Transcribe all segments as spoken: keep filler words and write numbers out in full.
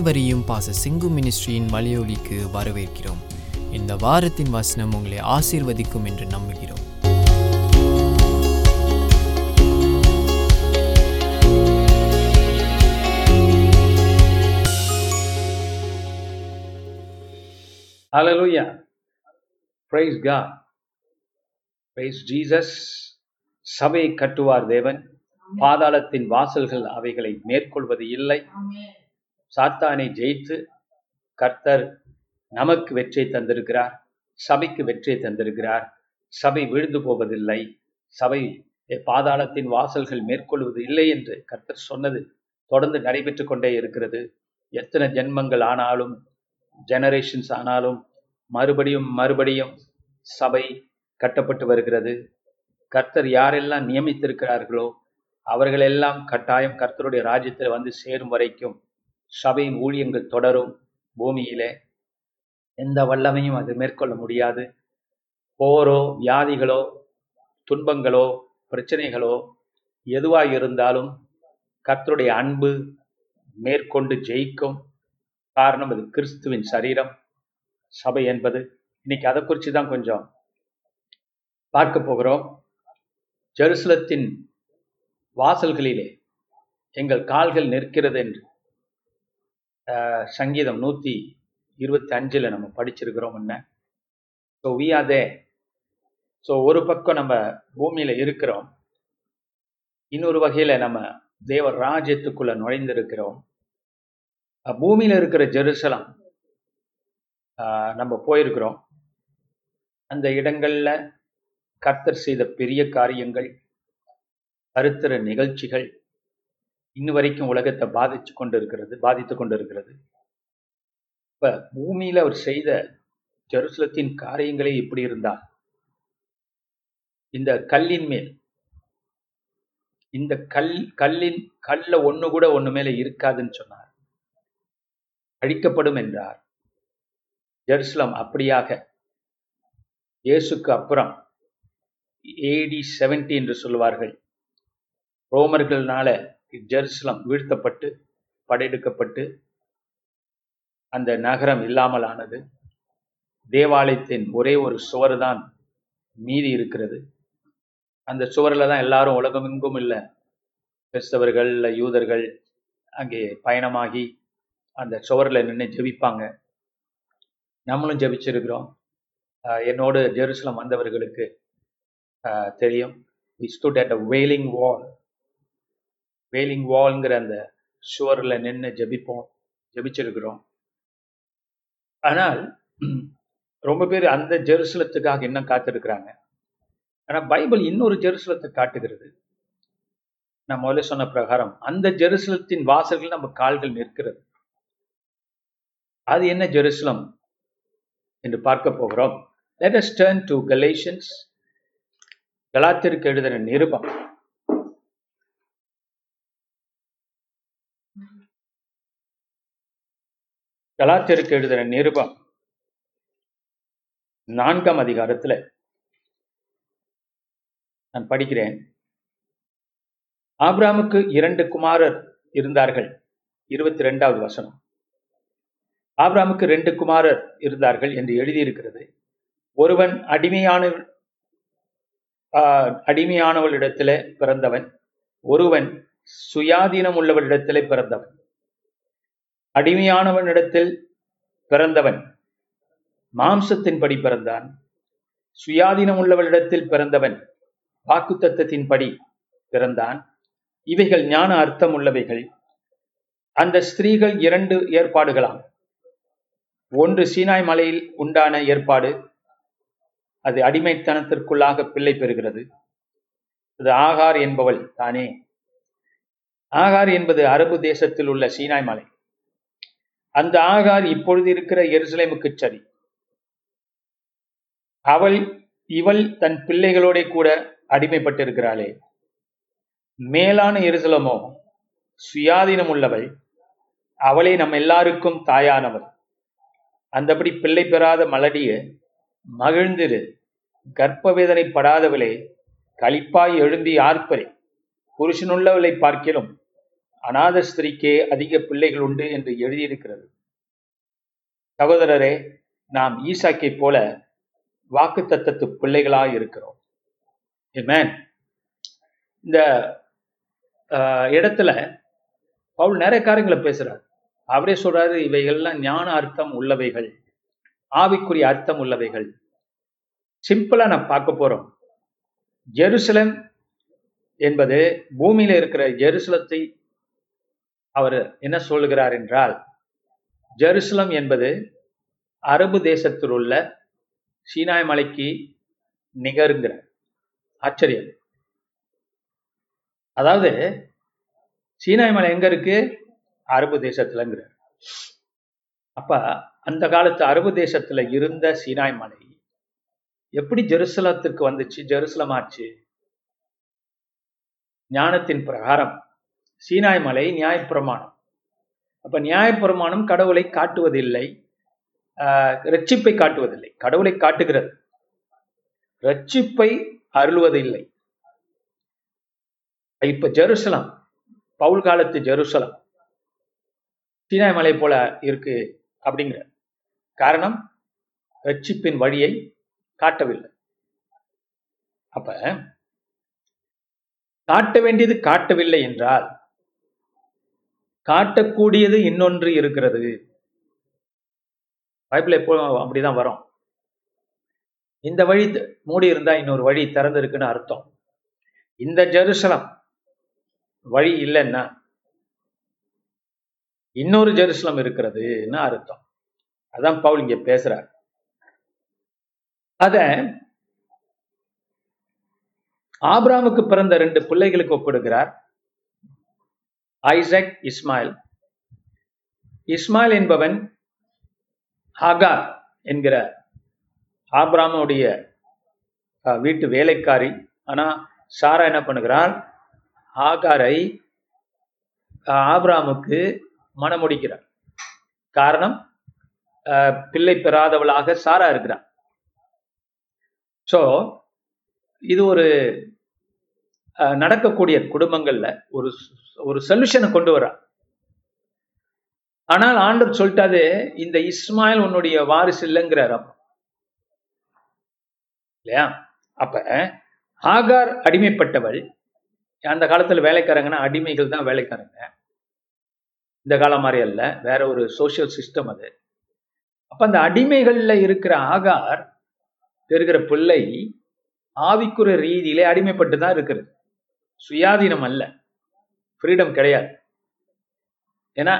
அனைவரையும் பாச சிங்கு மினிஸ்ட்ரியின் மலையொலிக்கு வரவேற்கிறோம். இந்த வாரத்தின் வசனம் உங்களை ஆசீர்வதிக்கும் என்று நம்புகிறோம். Hallelujah, praise God, praise Jesus. சபையை கட்டுவார் தேவன், பாதாளத்தின் வாசல்கள் அவைகளை மேற்கொள்வது இல்லை. சாத்தானை ஜெயித்து கர்த்தர் நமக்கு வெற்றியை தந்திருக்கிறார், சபைக்கு வெற்றியை தந்திருக்கிறார். சபை விழுந்து போவதில்லை, சபை பாதாளத்தின் வாசல்கள் மேற்கொள்வது இல்லை என்று கர்த்தர் சொன்னது தொடர்ந்து நடைபெற்று கொண்டே இருக்கிறது. எத்தனை ஜென்மங்கள் ஆனாலும், ஜெனரேஷன்ஸ் ஆனாலும், மறுபடியும் மறுபடியும் சபை கட்டப்பட்டு வருகிறது. கர்த்தர் யாரெல்லாம் நியமித்திருக்கிறார்களோ அவர்களெல்லாம் கட்டாயம் கர்த்தருடைய ராஜ்யத்தில் வந்து சேரும் வரைக்கும் சபையின் ஊழியங்கள் தொடரும். பூமியிலே எந்த வல்லமையும் அது மேற்கொள்ள முடியாது. போரோ, வியாதிகளோ, துன்பங்களோ, பிரச்சனைகளோ எதுவாக இருந்தாலும் கர்த்தருடைய அன்பு மேற்கொண்டு ஜெயிக்கும். காரணம், அது கிறிஸ்துவின் சரீரம், சபை என்பது. இன்னைக்கு அதை குறித்து தான் கொஞ்சம் பார்க்க போகிறோம். ஜெருசலத்தின் வாசல்களிலே எங்கள் கால்கள் நிற்கிறது என்று சங்கீதம் நூற்றி இருபத்தி அஞ்சில் நம்ம படிச்சிருக்கிறோம். என்ன so we are there. So ஒரு பக்கம் நம்ம பூமியில் இருக்கிறோம், இன்னொரு வகையில் நம்ம தேவ ராஜ்யத்துக்குள்ளே நுழைந்திருக்கிறோம். பூமியில் இருக்கிற ஜெருசலம் நம்ம போயிருக்கிறோம். அந்த இடங்களில் கர்த்தர் செய்த பெரிய காரியங்கள், கருத்தர நிகழ்ச்சிகள் இன்ன வரைக்கும் உலகத்தை பாதித்து கொண்டு இருக்கிறது பாதித்து கொண்டு இருக்கிறது. இப்போ பூமியில் அவர் செய்த ஜெருசலத்தின் காரியங்களே இப்படி இருந்தால், இந்த கல்லின் மேல் இந்த கல் கல்லின் கல்ல ஒன்று கூட ஒன்று மேலே இருக்காதுன்னு சொன்னார், அழிக்கப்படும் என்றார். ஜெருசலம் அப்படியாக இயேசுக்கு அப்புறம் ஏடி செவன்டி என்று சொல்லுவார்கள், ரோமர்களால ஜெருசலம் வீழ்த்தப்பட்டு படையெடுக்கப்பட்டு அந்த நகரம் இல்லாமல் ஆனது. தேவாலயத்தின் ஒரே ஒரு சுவர் தான் மீதி இருக்கிறது. அந்த சுவரில் தான் எல்லாரும் உலகமெங்கும் இல்லை கிறிஸ்தவர்கள் யூதர்கள் அங்கே பயணமாகி அந்த சுவரில் நின்று ஜெபிப்பாங்க. நம்மளும் ஜெபிச்சிருக்கிறோம். என்னோடு ஜெருசலம் வந்தவர்களுக்கு தெரியும், we stood at a wailing wall. Wailing வால்ங்கிற அந்த சுவரில் நின்று ஜபிப்போம், ஜபிச்சிருக்கிறோம். ஆனால் ரொம்ப பேர் அந்த ஜெருசலத்துக்காக இன்னும் காத்திருக்கிறாங்க. ஆனால் பைபிள் இன்னொரு ஜெருசலத்தை காட்டுகிறது. நான் முதல்ல சொன்ன பிரகாரம் அந்த ஜெருசலத்தின் வாசல்கள் நம்ம கால்கள் நிற்கிறது. அது என்ன ஜெருசலம் என்று பார்க்க போகிறோம். Let us turn to Galatians. கலாத்திற்கு எழுதின நிருபம் கலாத்திற்கு எழுதின நிருபம் நான்காம் அதிகாரத்தில் நான் படிக்கிறேன். ஆபிரகாமுக்கு இரண்டு குமாரர் இருந்தார்கள். இருபத்தி ரெண்டாவது வசனம். ஆபிரகாமுக்கு ரெண்டு குமாரர் இருந்தார்கள் என்று எழுதியிருக்கிறது. ஒருவன் அடிமையான அடிமையானவளிடத்தில் பிறந்தவன், ஒருவன் சுயாதீனம் உள்ளவளிடத்திலே பிறந்தவன். அடிமையானவனிடத்தில் பிறந்தவன் மாம்சத்தின்படி பிறந்தான், சுயாதீனம் உள்ளவளிடத்தில் பிறந்தவன் வாக்குத்தத்தத்தின்படி பிறந்தான். இவைகள் ஞான அர்த்தம் உள்ளவைகள். அந்த ஸ்திரீகள் இரண்டு ஏற்பாடுகளாம். ஒன்று சீனாய் மலையில் உண்டான ஏற்பாடு, அது அடிமைத்தனத்திற்குள்ளாக பிள்ளை பெறுகிறது. அது ஆகார் என்பவள் தானே. ஆகார் என்பது அரபு தேசத்தில் உள்ள சீனாய் மலை. அந்த ஆகார் இப்பொழுது இருக்கிற எருசலேமுக்கு சரி. அவள் இவள் தன் பிள்ளைகளோட கூட அடிமைப்பட்டிருக்கிறாளே. மேலான எருசலமோ சுயாதீனம் உள்ளவள், அவளே நம் எல்லாருக்கும் தாயானவள். அந்தபடி பிள்ளை பெறாத மலடிய மகிழ்ந்திரு, கர்ப்ப வேதனை படாதவளே, களிப்பாய் எழுந்தி ஆர்ப்பரே. புருஷனுள்ளவளை பார்க்கிலும் அநாத ஸ்திரீக்கே அதிக பிள்ளைகள் உண்டு என்று எழுதியிருக்கிறது. சகோதரரே, நாம் ஈசாக்கை போல வாக்கு தத்தத்து பிள்ளைகளாக இருக்கிறோம். ஆமென். இந்த இடத்துல பவுல் நிறைய காரியங்களை பேசுறார். அவரே சொல்றாரு, இவைகள்லாம் ஞான அர்த்தம் உள்ளவைகள், ஆவிக்குரிய அர்த்தம் உள்ளவைகள். சிம்பிளா நான் பார்க்க போறோம். ஜெருசலம் என்பது பூமியில இருக்கிற ஜெருசலத்தை அவர் என்ன சொல்லுகிறார் என்றால், ஜெருசலம் என்பது அரபு தேசத்தில் உள்ள சீனாய் மலைக்கு நிகருங்கிற ஆச்சரியம். அதாவது சீனாய் மலை எங்க இருக்கு? அரபு தேசத்துலங்கிற. அப்ப அந்த காலத்து அரபு தேசத்துல இருந்த சீனாய் மலை எப்படி ஜெருசலத்துக்கு வந்துச்சு, ஜெருசலம் ஆச்சு? ஞானத்தின் பிரகாரம் சீனாய் மலை நியாயப்பிரமாணம். அப்ப நியாயப்பிரமாணம் கடவுளை காட்டுவதில்லை, ரட்சிப்பை காட்டுவதில்லை. கடவுளை காட்டுகிறது, ரட்சிப்பை அருள்வதில்லை. இப்ப ஜெருசலம், பவுல் காலத்து ஜெருசலம் சீனாய் மலை போல இருக்கு அப்படிங்கிற காரணம் ரட்சிப்பின் வழியை காட்டவில்லை. அப்ப காட்ட வேண்டியது காட்டவில்லை என்றால் காட்டக்கூடியது இன்னொன்று இருக்கிறது. பைபிள் எப்போ அப்படிதான் வரும். இந்த வழி மூடி இருந்தா இன்னொரு வழி திறந்திருக்குன்னு அர்த்தம். இந்த ஜெருசலம் வழி இல்லைன்னா இன்னொரு ஜெருசலம் இருக்கிறதுன்னு அர்த்தம். அதான் பவுல் இங்க பேசுறார். அத ஆபிரகாமுக்கு பிறந்த ரெண்டு பிள்ளைகளுக்கு ஒப்பிடுகிறார், ஐசக், இஸ்மாயில். இஸ்மாயில் என்பவன் ஆகார் என்கிற ஆபிரகாமுடைய வீட்டு வேலைக்காரி. ஆனா சாரா என்ன பண்ணுகிறார்? ஆகாரை ஆபிரகாமுக்கு மனமுடிக்கிறார். காரணம், பிள்ளை பெறாதவளாக சாரா இருக்கிறார். ஸோ இது ஒரு நடக்கக்கூடிய குடும்பங்கள்ல ஒரு ஒரு சொல்யூஷனை கொண்டு வர்றார். ஆனால் ஆண்டவர் சொல்லிட்டாரு, இந்த இஸ்மாயில் உன்னுடைய வாரிசு இல்லைங்கிறார். அப்ப இல்லையா? அப்ப ஆகார் அடிமைப்பட்டவள். அந்த காலத்துல வேலைக்காரங்கன்னா அடிமைகள் தான் வேலைக்காரங்க. இந்த காலம் மாதிரி அல்ல, வேற ஒரு சோசியல் சிஸ்டம் அது. அப்ப அந்த அடிமைகள்ல இருக்கிற ஆகார் இருக்கிற பிள்ளை ஆவிக்குற ரீதியிலே அடிமைப்பட்டு தான் இருக்கிறது. சுயாதீனம் அல்ல, ஃப்ரீடம் கிடையாது. ஏன்னா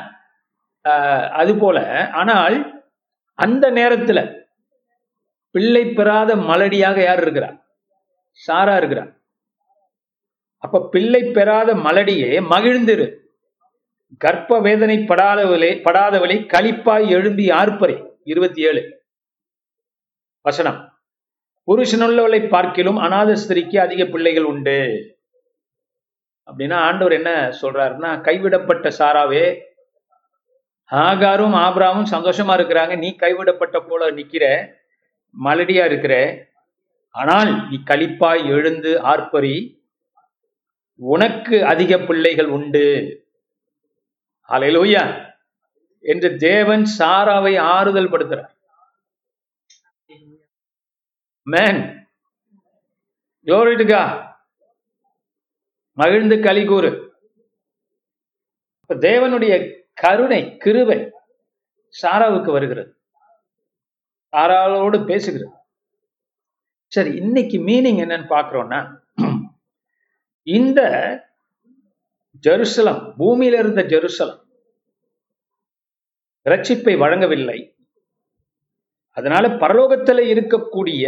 அது போல. ஆனால் அந்த நேரத்துல பிள்ளை பெறாத மலடியாக யார் இருக்கிறார்? சாரா இருக்கிறார். அப்ப பிள்ளை பெறாத மலடியே மகிழ்ந்திரு, கர்ப்ப வேதனை படாதவளே படாதவளை களிப்பாய் எழும்பி ஆர்ப்பரே. இருபத்தி ஏழு வசனம், புருஷனுள்ளவளை பார்க்கிலும் அநாத ஸ்திரீக்கு அதிக பிள்ளைகள் உண்டு அப்படின்னா ஆண்டவர் என்ன சொல்றாருன்னா, கைவிடப்பட்ட சாராவே, ஆகாரும் ஆபிரகாமும் சந்தோஷமா இருக்கிறாங்க, நீ கைவிடப்பட்ட போல நிக்கிற, மலடியா இருக்கிற, ஆனால் நீ களிப்பாய் எழுந்து ஆர்ப்பரி, உனக்கு அதிக பிள்ளைகள் உண்டு. ஹல்லேலூயா என்று தேவன் சாராவை ஆறுதல் படுத்துறார். மேன், யோரிட்டுகா, மகிழ்ந்து களி கூறு. தேவனுடைய கருணை, கிருபை சாராவுக்கு வருகிறது, சாராவோடு பேசுகிறது. சரி, இன்னைக்கு மீனிங் என்னன்னு பாக்குறோம்னா, இந்த ஜெருசலம், பூமியில இருந்த ஜெருசலம் ரட்சிப்பை வழங்கவில்லை. அதனால பரலோகத்துல இருக்கக்கூடிய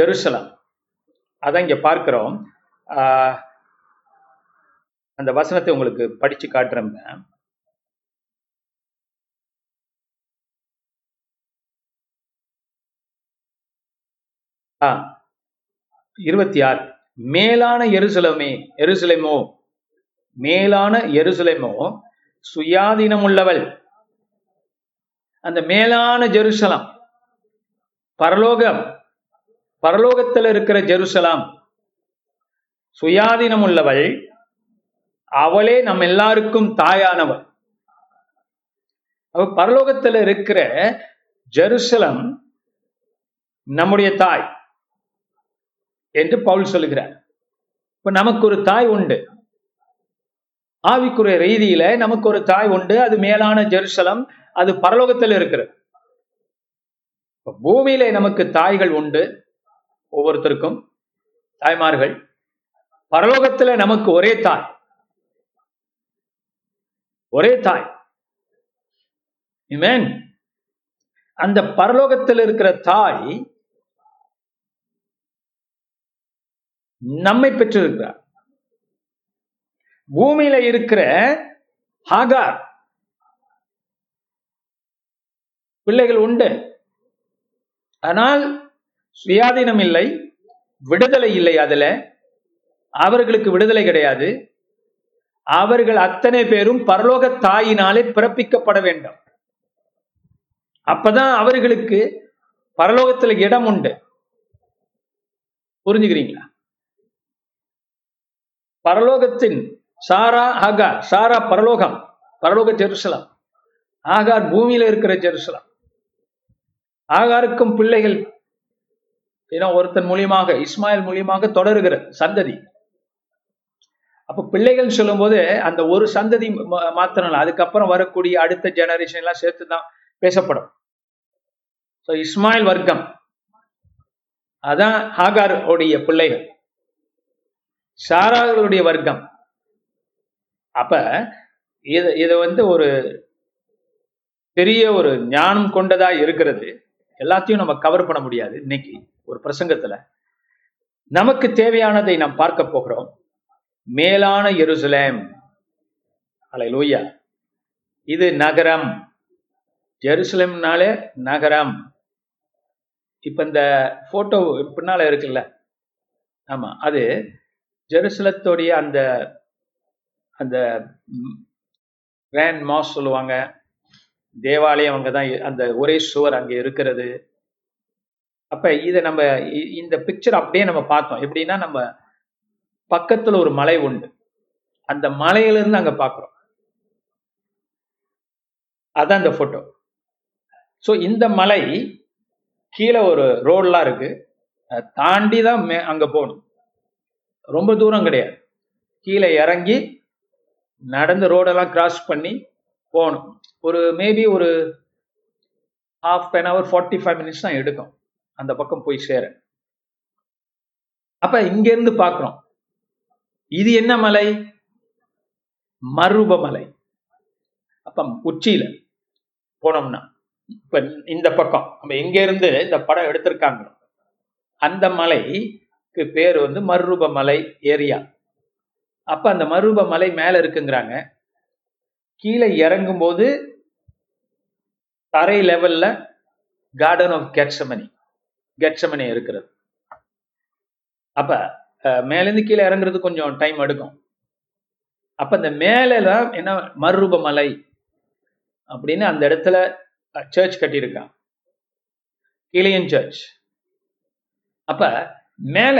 ஜெருசலம் அதான் இங்க பார்க்கிறோம். ஆஹ் அந்த வசனத்தை உங்களுக்கு படிச்சு காட்டுறேன். ஆஹ் இருபத்தி ஆறு, மேலான எருசலேமே, எருசலேமோ, மேலான எருசலேமோ, சுயாதீனம் உள்ளவள். அந்த மேலான ஜெருசலம், பரலோகம், பரலோகத்தில் இருக்கிற ஜெருசலம், சுயாதீனம் உள்ளவள், அவளே நம் எல்லாருக்கும் தாயானவள். அவ பரலோகத்துல இருக்கிற ஜெருசலம் நம்முடைய தாய் என்று பவுல் சொல்லுகிறார். இப்ப நமக்கு ஒரு தாய் உண்டு, ஆவிக்குரிய ரீதியில நமக்கு ஒரு தாய் உண்டு. அது மேலான ஜெருசலம், அது பரலோகத்தில் இருக்கிறது. பூமியிலே நமக்கு தாய்கள் உண்டு, ஒவ்வொருத்தருக்கும் தாய்மார்கள். பரலோகத்தில் நமக்கு ஒரே தாய், ஒரே தாய். ஆமென். அந்த பரலோகத்தில் இருக்கிற தாய் நம்மை பெற்றிருக்கிறார். பூமியில இருக்கிற ஆகார் பிள்ளைகள் உண்டு, ஆனால் சுயாதீனம் இல்லை, விடுதலை இல்லை. அதுல அவர்களுக்கு விடுதலை கிடையாது. அவர்கள் அத்தனை பேரும் பரலோக தாயினாலே பிறப்பிக்கப்பட வேண்டும். அப்பதான் அவர்களுக்கு பரலோகத்துல இடம் உண்டு. புரிஞ்சுக்கிறீங்களா? பரலோகத்தின் சாரா ஆகார், சாரா பரலோகம், பரலோக ஜெருசலம், ஆகார் பூமியில இருக்கிற ஜெருசலம். ஆகாருக்கும் பிள்ளைகள் ஏன்னா ஒருத்தன் மூலியமாக, இஸ்மாயில் மூலியமாக தொடர்கிற சந்ததி. அப்ப பிள்ளைகள் சொல்லும் போது அந்த ஒரு சந்ததி மாத்திரம், அதுக்கப்புறம் வரக்கூடிய அடுத்த ஜெனரேஷன் எல்லாம் சேர்த்துதான் பேசப்படும். சோ இஸ்மாயில் வர்க்கம் அதான் ஆகார் உடைய பிள்ளைகள், சாராளுடைய வர்க்கம். அப்ப இது இது வந்து ஒரு பெரிய ஒரு ஞானம் கொண்டதா இருக்கிறது. எல்லாத்தையும் நம்ம கவர் பண்ண முடியாது. இன்னைக்கு ஒரு பிரசங்கத்துல நமக்கு தேவையானதை நாம் பார்க்க போகிறோம். மேலான எருசலேம், அல்லேலூயா. இது நகரம், எருசலேம்னாலே நகரம். இப்ப இந்த போட்டோ பின்னால இருக்குல்ல, ஆமா, அது ஜெருசலத்துடைய அந்த அந்த கிராண்ட் மாஸ் சொல்லுவாங்க, தேவாலயம் அங்கதான், அந்த ஒரே சுவர் அங்கே இருக்கிறது. அப்ப இதை நம்ம இந்த பிக்சர் அப்படியே நம்ம பார்த்தோம். எப்படின்னா, நம்ம பக்கத்துல ஒரு மலை உண்டு, அந்த மலையிலிருந்து அங்க பாக்குறோம். அதான் இந்த போட்டோ. ஸோ இந்த மலை கீழே ஒரு ரோடெலாம் இருக்கு, தாண்டி தான் மே அங்கே போகணும். ரொம்ப தூரம் கிடையாது, கீழே இறங்கி நடந்து ரோடெல்லாம் கிராஸ் பண்ணி போகணும். ஒரு மேபி ஒரு half an hour, forty five minutes தான் எடுக்கும் அந்த பக்கம் போய் சேர. அப்ப இங்கேருந்து பார்க்குறோம், இது என்ன மலை? மருப மலை. அப்ப உச்சியில போனோம்னா, இப்ப இந்த பக்கம் நம்ம எங்க இருந்து இந்த படம் எடுத்திருக்காங்க, அந்த மலைக்கு பேர் வந்து மருப மலை ஏரியா. அப்ப அந்த மருப மலை மேல இருக்குங்கிறாங்க. கீழே இறங்கும் போது தரை லெவல்ல கார்டன் ஆஃப் கெத்செமனி, கெத்செமனி இருக்கிறது. அப்ப மேலேருந்து கீழே இறங்குறது கொஞ்சம் டைம் எடுக்கும். அப்ப இந்த மேலெல்லாம் என்ன, மருப மலை அப்படின்னு அந்த இடத்துல சர்ச் கட்டியிருக்கான், கீழையும் சர்ச். அப்ப மேல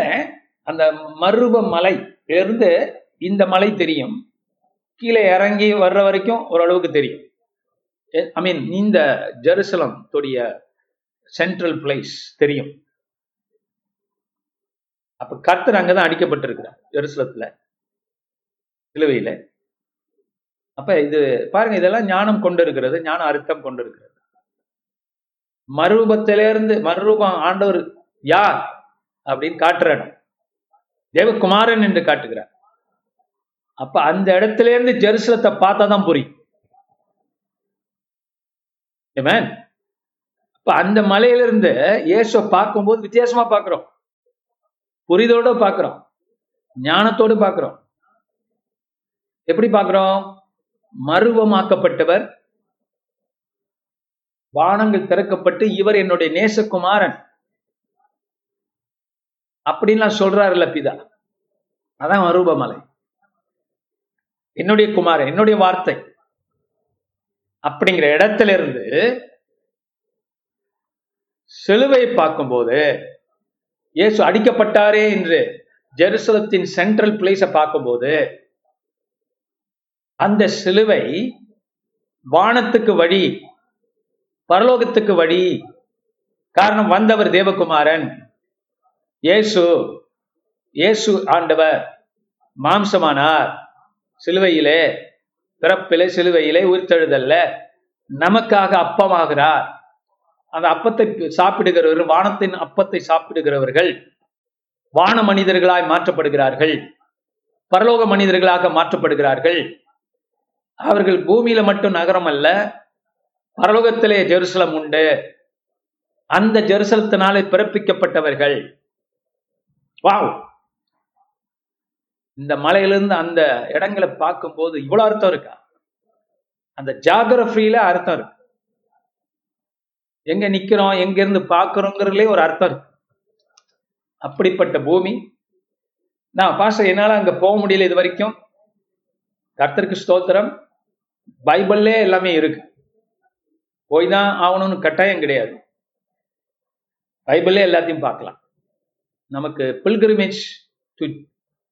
அந்த மருப மலை இருந்து இந்த மலை தெரியும், கீழே இறங்கி வர்ற வரைக்கும் ஓரளவுக்கு தெரியும். ஐ மீன் இந்த ஜெருசலம் உடைய சென்ட்ரல் பிளேஸ் தெரியும். அப்ப கர்த்தர் அங்கதான் அடிக்கப்பட்டிருக்கிறார், ஜெருசலத்துல சிலுவையில. அப்ப இது பாருங்க, இதெல்லாம் ஞானம் கொண்டு இருக்கிறது, ஞான அர்த்தம் கொண்டு இருக்கிறது. மறுரூபத்திலிருந்து மறுரூபம் ஆண்டவர் யார் அப்படின்னு காட்டுற இடம், தேவகுமாரன் என்று காட்டுகிறார். அப்ப அந்த இடத்துல இருந்து ஜெருசலத்தை பார்த்தாதான் புரியும். அப்ப அந்த மலையிலிருந்து இயேசு பார்க்கும்போது வித்தியாசமா பார்க்கிறோம், புரிதோட பார்க்கிறோம், ஞானத்தோடு பார்க்கிறோம். எப்படி பார்க்கிறோம்? மருவமாக்கப்பட்டவர், வானங்கள் திறக்கப்பட்டு இவர் என்னுடைய நேசகுமாரன் அப்படின்லாம் சொல்றாருல்ல பிதா. அதான் மருபமலை, என்னுடைய குமாரன், என்னுடைய வார்த்தை அப்படிங்கிற இடத்துல இருந்து சிலுவை பார்க்கும்போது இயேசு அடிக்கப்பட்டாரே என்று ஜெருசலத்தின் சென்ட்ரல் பிளேஸ பார்க்கும்போது அந்த சிலுவை வானத்துக்கு வழி, பரலோகத்துக்கு வழி. காரணம், வந்தவர் தேவகுமாரன் இயேசு, இயேசு ஆண்டவர் மாம்சமானார், சிலுவையிலே பிறப்பிலே சிலுவையிலே உயிர்த்தெழுதல்ல நமக்காக அப்பமாகிறார். அந்த அப்பத்தை சாப்பிடுகிறவர்கள், வானத்தின் அப்பத்தை சாப்பிடுகிறவர்கள் வான மனிதர்களாய் மாற்றப்படுகிறார்கள், பரலோக மனிதர்களாக மாற்றப்படுகிறார்கள். அவர்கள் பூமியில மட்டும் நகரம் அல்ல, பரலோகத்திலே ஜெருசலம் உண்டு. அந்த ஜெருசலத்தினாலே பிறப்பிக்கப்பட்டவர்கள். வாவ்! இந்த மலையிலிருந்து அந்த இடங்களை பார்க்கும் போது இவ்வளவு அர்த்தம் இருக்கா? அந்த ஜியோகிராஃபியில அர்த்தம் இருக்கு. எங்க நிக்கிறோம், எங்க இருந்து பார்க்கிறோங்கிறதுலே ஒரு அர்த்தம் இருக்கு. அப்படிப்பட்ட பூமி. நான் பாஸ்டர் என்னால அங்க போக முடியல இது வரைக்கும். கர்த்தருக்கு ஸ்தோத்திரம், பைபிள்லே எல்லாமே இருக்கு, போய் தான் ஆகணும்னு கட்டாயம் கிடையாது. பைபிள்லே எல்லாத்தையும் பார்க்கலாம். நமக்கு பில்கிரிமேஜ் டு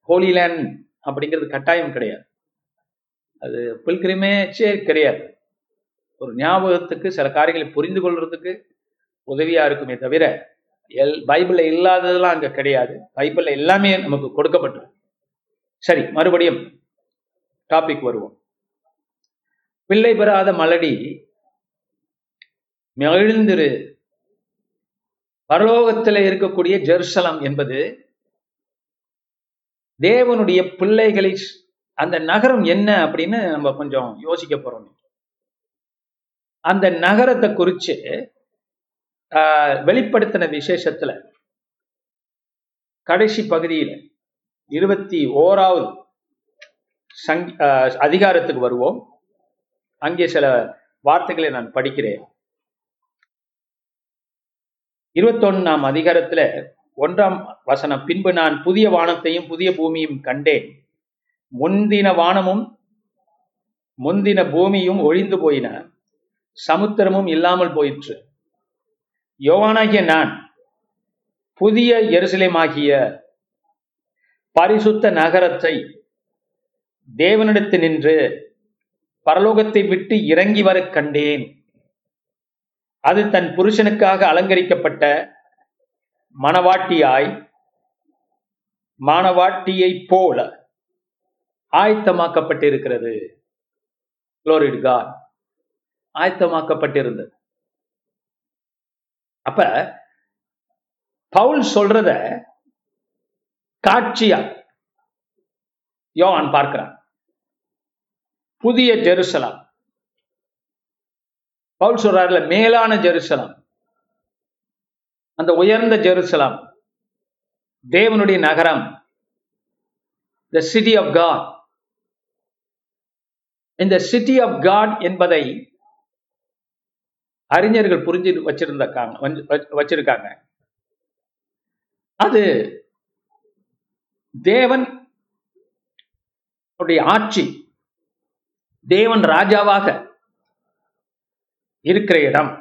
ஹோலி லேண்ட் அப்படிங்கிறது கட்டாயம் கிடையாது, அது பில்கிரிமேஜே கிடையாது. ஒரு ஞாபகத்துக்கு, சில காரியங்களை புரிந்து கொள்றதுக்கு உதவியா இருக்குமே தவிர எல் பைபிள்ல இல்லாததெல்லாம் அங்க கிடையாது. பைபிள்ல எல்லாமே நமக்கு கொடுக்கப்பட்டிருக்கு. சரி, மறுபடியும் டாபிக் வருவோம். பிள்ளை பெறாத மலடி எழுந்திரு, பரலோகத்தில் இருக்கக்கூடிய ஜெருசலம் என்பது தேவனுடைய பிள்ளைகளை. அந்த நகரம் என்ன அப்படின்னு நம்ம கொஞ்சம் யோசிக்க போறோம். அந்த நகரத்தை குறித்து வெளிப்படுத்தின விசேஷத்துல கடைசி பகுதியில இருபத்தி ஓராவது சங் அதிகாரத்துக்கு வருவோம். அங்கே சில வார்த்தைகளை நான் படிக்கிறேன். இருபத்தொன்னாம் அதிகாரத்துல ஒன்றாம் வசனம், பின்பு நான் புதிய வானத்தையும் புதிய பூமியும் கண்டேன், முந்தின வானமும் முந்தின பூமியும் ஒழிந்து போயின, சமுத்திரமும் இல்லாமல் போயிற்று. யோவானாகிய நான் புதிய எருசலேமாகிய பரிசுத்த நகரத்தை தேவனிடத்து நின்று பரலோகத்தை விட்டு இறங்கி வர கண்டேன், அது தன் புருஷனுக்காக அலங்கரிக்கப்பட்ட மணவாட்டியாய் மணவாட்டியை போல ஆயத்தமாக்கப்பட்டிருக்கிறது. Glory to God. ஆயத்தமாக்கப்பட்டிருந்தது. அப்ப பவுல் சொல்றத காட்சியா யோவான் பார்க்கிறான். புதிய ஜெருசலம், பவுல் சொல்றாருல, மேலான ஜெருசலம், அந்த உயர்ந்த ஜெருசலம், தேவனுடைய நகரம், the city of God. இந்த city of God என்பதை அறிஞர்கள் புரிஞ்சு வச்சிருந்தாங்க வச்சிருக்காங்க. அது தேவன் ஆட்சி, தேவன் ராஜாவாக இருக்கிற இடம்,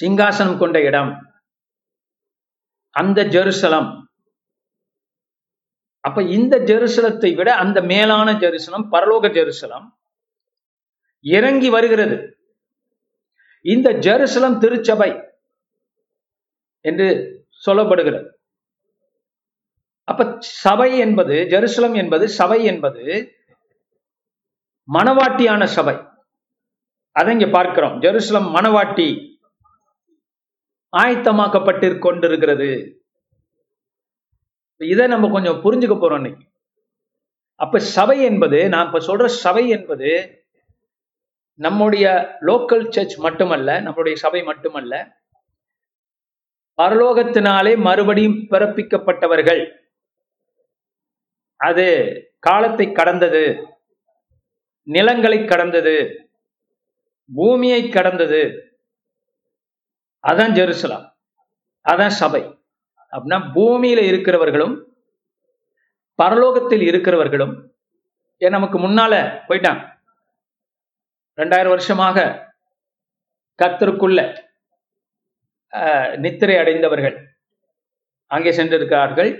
சிங்காசனம் கொண்ட இடம், அந்த ஜெருசலம். அப்ப இந்த ஜெருசலத்தை விட அந்த மேலான ஜெருசலம், பரலோக ஜெருசலம் இறங்கி வருகிறது. இந்த ஜெருசலம் திருச்சபை என்று சொல்லப்படுகிறது. அப்ப சபை என்பது, ஜெருசலம் என்பது, சபை என்பது மணவாட்டியான சபை. அதை இங்க பார்க்கிறோம். ஜெருசலம் மணவாட்டி ஆயத்தமாக்கப்பட்டு கொண்டிருக்கிறது. இதை நம்ம கொஞ்சம் புரிஞ்சுக்க போறோம் இன்னைக்கு. அப்ப சபை என்பது, நான் இப்ப சொல்ற சபை என்பது நம்முடைய லோக்கல் சர்ச் மட்டுமல்ல, நம்மளுடைய சபை மட்டுமல்ல, பரலோகத்தினாலே மறுபடியும் பிறப்பிக்கப்பட்டவர்கள். அது காலத்தை கடந்தது, நிலங்களை கடந்தது, பூமியை கடந்தது. அதான் ஜெருசலம், அதான் சபை. அப்படின்னா பூமியில இருக்கிறவர்களும் பரலோகத்தில் இருக்கிறவர்களும் நமக்கு முன்னால போயிட்டாங்க. ரெண்டாயிரம் வருஷமாக கர்த்தருக்குள்ள நித்திரை அடைந்தவர்கள் அங்கே சென்றிருக்கிறார்கள்.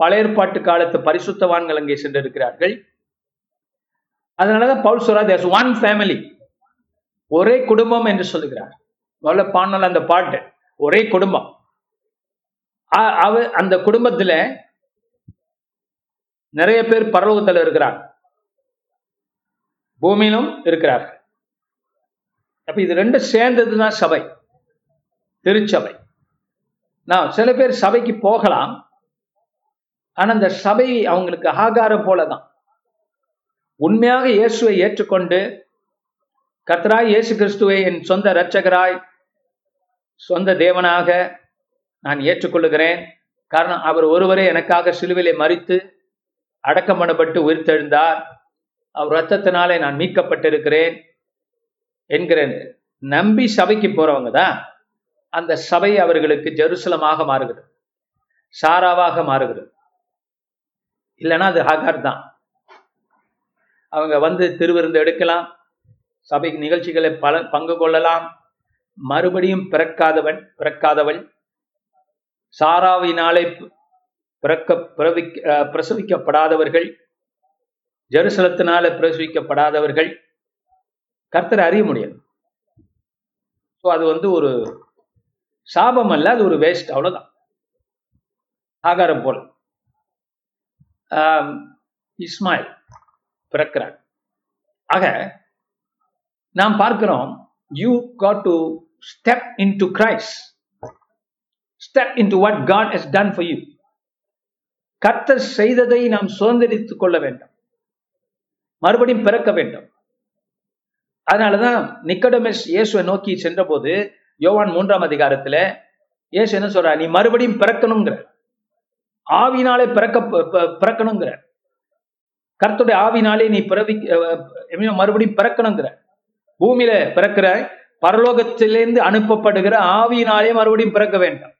பழைய ஏற்பாட்டு காலத்து பரிசுத்தவான்கள் அங்கே சென்றிருக்கிறார்கள். அதனாலதான் பவுல் சொல்றார் there's one family, ஒரே குடும்பம் என்று சொல்லுகிறார். முதல்ல பாடணும்ல அந்த பாட்டு, ஒரே குடும்பம். அந்த குடும்பத்துல நிறைய பேர் பரலோகத்துல இருக்கிறார், பூமியிலும் இருக்கிறார். அப்ப இது ரெண்டும் சேர்ந்ததுதான் சபை, திருச்சபை. நான் சில பேர் சபைக்கு போகலாம், ஆனா அந்த சபை அவங்களுக்கு ஆகாரம் போலதான். உண்மையாக இயேசுவை ஏற்றுக்கொண்டு கர்த்தராய் இயேசு கிறிஸ்துவை என் சொந்த இரட்சகராய் சொந்த தேவனாக நான் ஏற்றுக்கொள்ளுகிறேன், காரணம் அவர் ஒருவரே எனக்காக சிலுவிலே மரித்து அடக்கம் பண்ணப்பட்டு உயிர்த்தெழுந்தார், அவர் இரத்தத்தினாலே நான் மீட்கப்பட்டிருக்கிறேன் என்கிற நம்பி சபைக்கு போறவங்க தான் அந்த சபை அவர்களுக்கு ஜெருசலமாக மாறுகிறது, சாராவாக மாறுகிறது. இல்லைன்னா அது ஹாகார் தான். அவங்க வந்து திருவிருந்து எடுக்கலாம், சபை நிகழ்ச்சிகளை பல பங்கு கொள்ளலாம். மறுபடியும் பிறக்காதவன் பிறக்காதவள் சாராவினாலே பிறக்க பிறவி பிரசவிக்கப்படாதவர்கள், ஜெருசலத்தினால பிரசவிக்கப்படாதவர்கள் கர்த்தரை அறிய முடியாது. ஸோ அது வந்து ஒரு சாபம் அல்ல, அது ஒரு வேஸ்ட், அவ்வளோதான். ஆகாரம் போல் இஸ்மாயில் பிறக்கிறார். ஆக நாம் பார்க்கிறோம், you got to step into Christ, step into what God has done for you. கர்த்தர் செய்ததை நாம் சுதந்திரித்துக் கொள்ள வேண்டும், மறுபடியும் பிறக்க வேண்டும். அதனாலதான் நிக்கோடேமஸ் இயேசுவை நோக்கி சென்ற போது யோவான் மூன்றாம் அதிகாரத்துல இயேசு என்ன சொல்ற, நீ மறுபடியும் பிறக்கணுங்கிற, ஆவினாலே பிறக்க பிறக்கணுங்கிற, கர்த்தருடைய ஆவினாலே நீ பிறவி மறுபடியும் பிறக்கணுங்கிற, பூமியில பிறக்கிற பரலோகத்திலிருந்து அனுப்பப்படுகிற ஆவியினாலே மறுபடியும் பிறக்க வேண்டும்.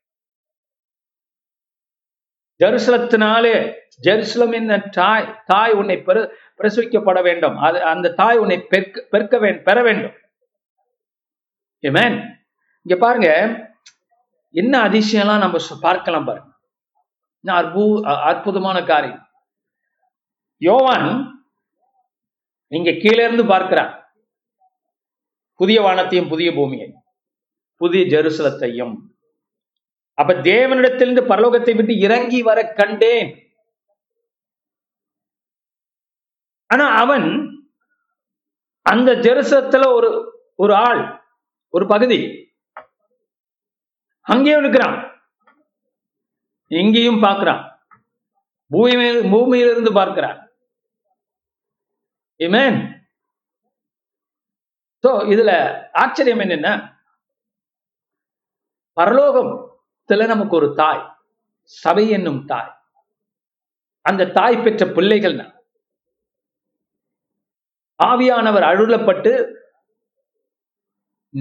ஜெருசலத்தினாலே, ஜெருசலமின் தாய் தாய் உன்னை பெரு பிரசவிக்கப்பட வேண்டும், அது அந்த தாய் உன்னை பெற்க பெற்க பெற வேண்டும். ஆமென். இங்க பாருங்க என்ன அதிசயம்லாம் நம்ம பார்க்கலாம் பாருங்க, என்ன அற்பு அற்புதமான காரியம். யோவான் இங்க கீழே இருந்து பார்க்கிறான் புதிய வானத்தையும் புதிய பூமியையும் புதிய ஜெருசலத்தையும். அப்ப தேவனிடத்திலிருந்து பரலோகத்தை விட்டு இறங்கி வர கண்டேன். ஆனா அவன் அந்த ஜெருசலத்துல ஒரு ஒரு ஆள், ஒரு பகுதி அங்கேயும் இருக்கிறான், இங்கேயும் பார்க்கிறான், பூமியில் பூமியிலிருந்து பார்க்கிறான். ஆமென். சோ இதுல ஆச்சரியம் என்னன்னா, பரலோகத்துல நமக்கு ஒரு தாய், சபை என்னும் தாய், அந்த தாய் பெற்ற பிள்ளைகள் தான். ஆவியானவர் அருளப்பட்டு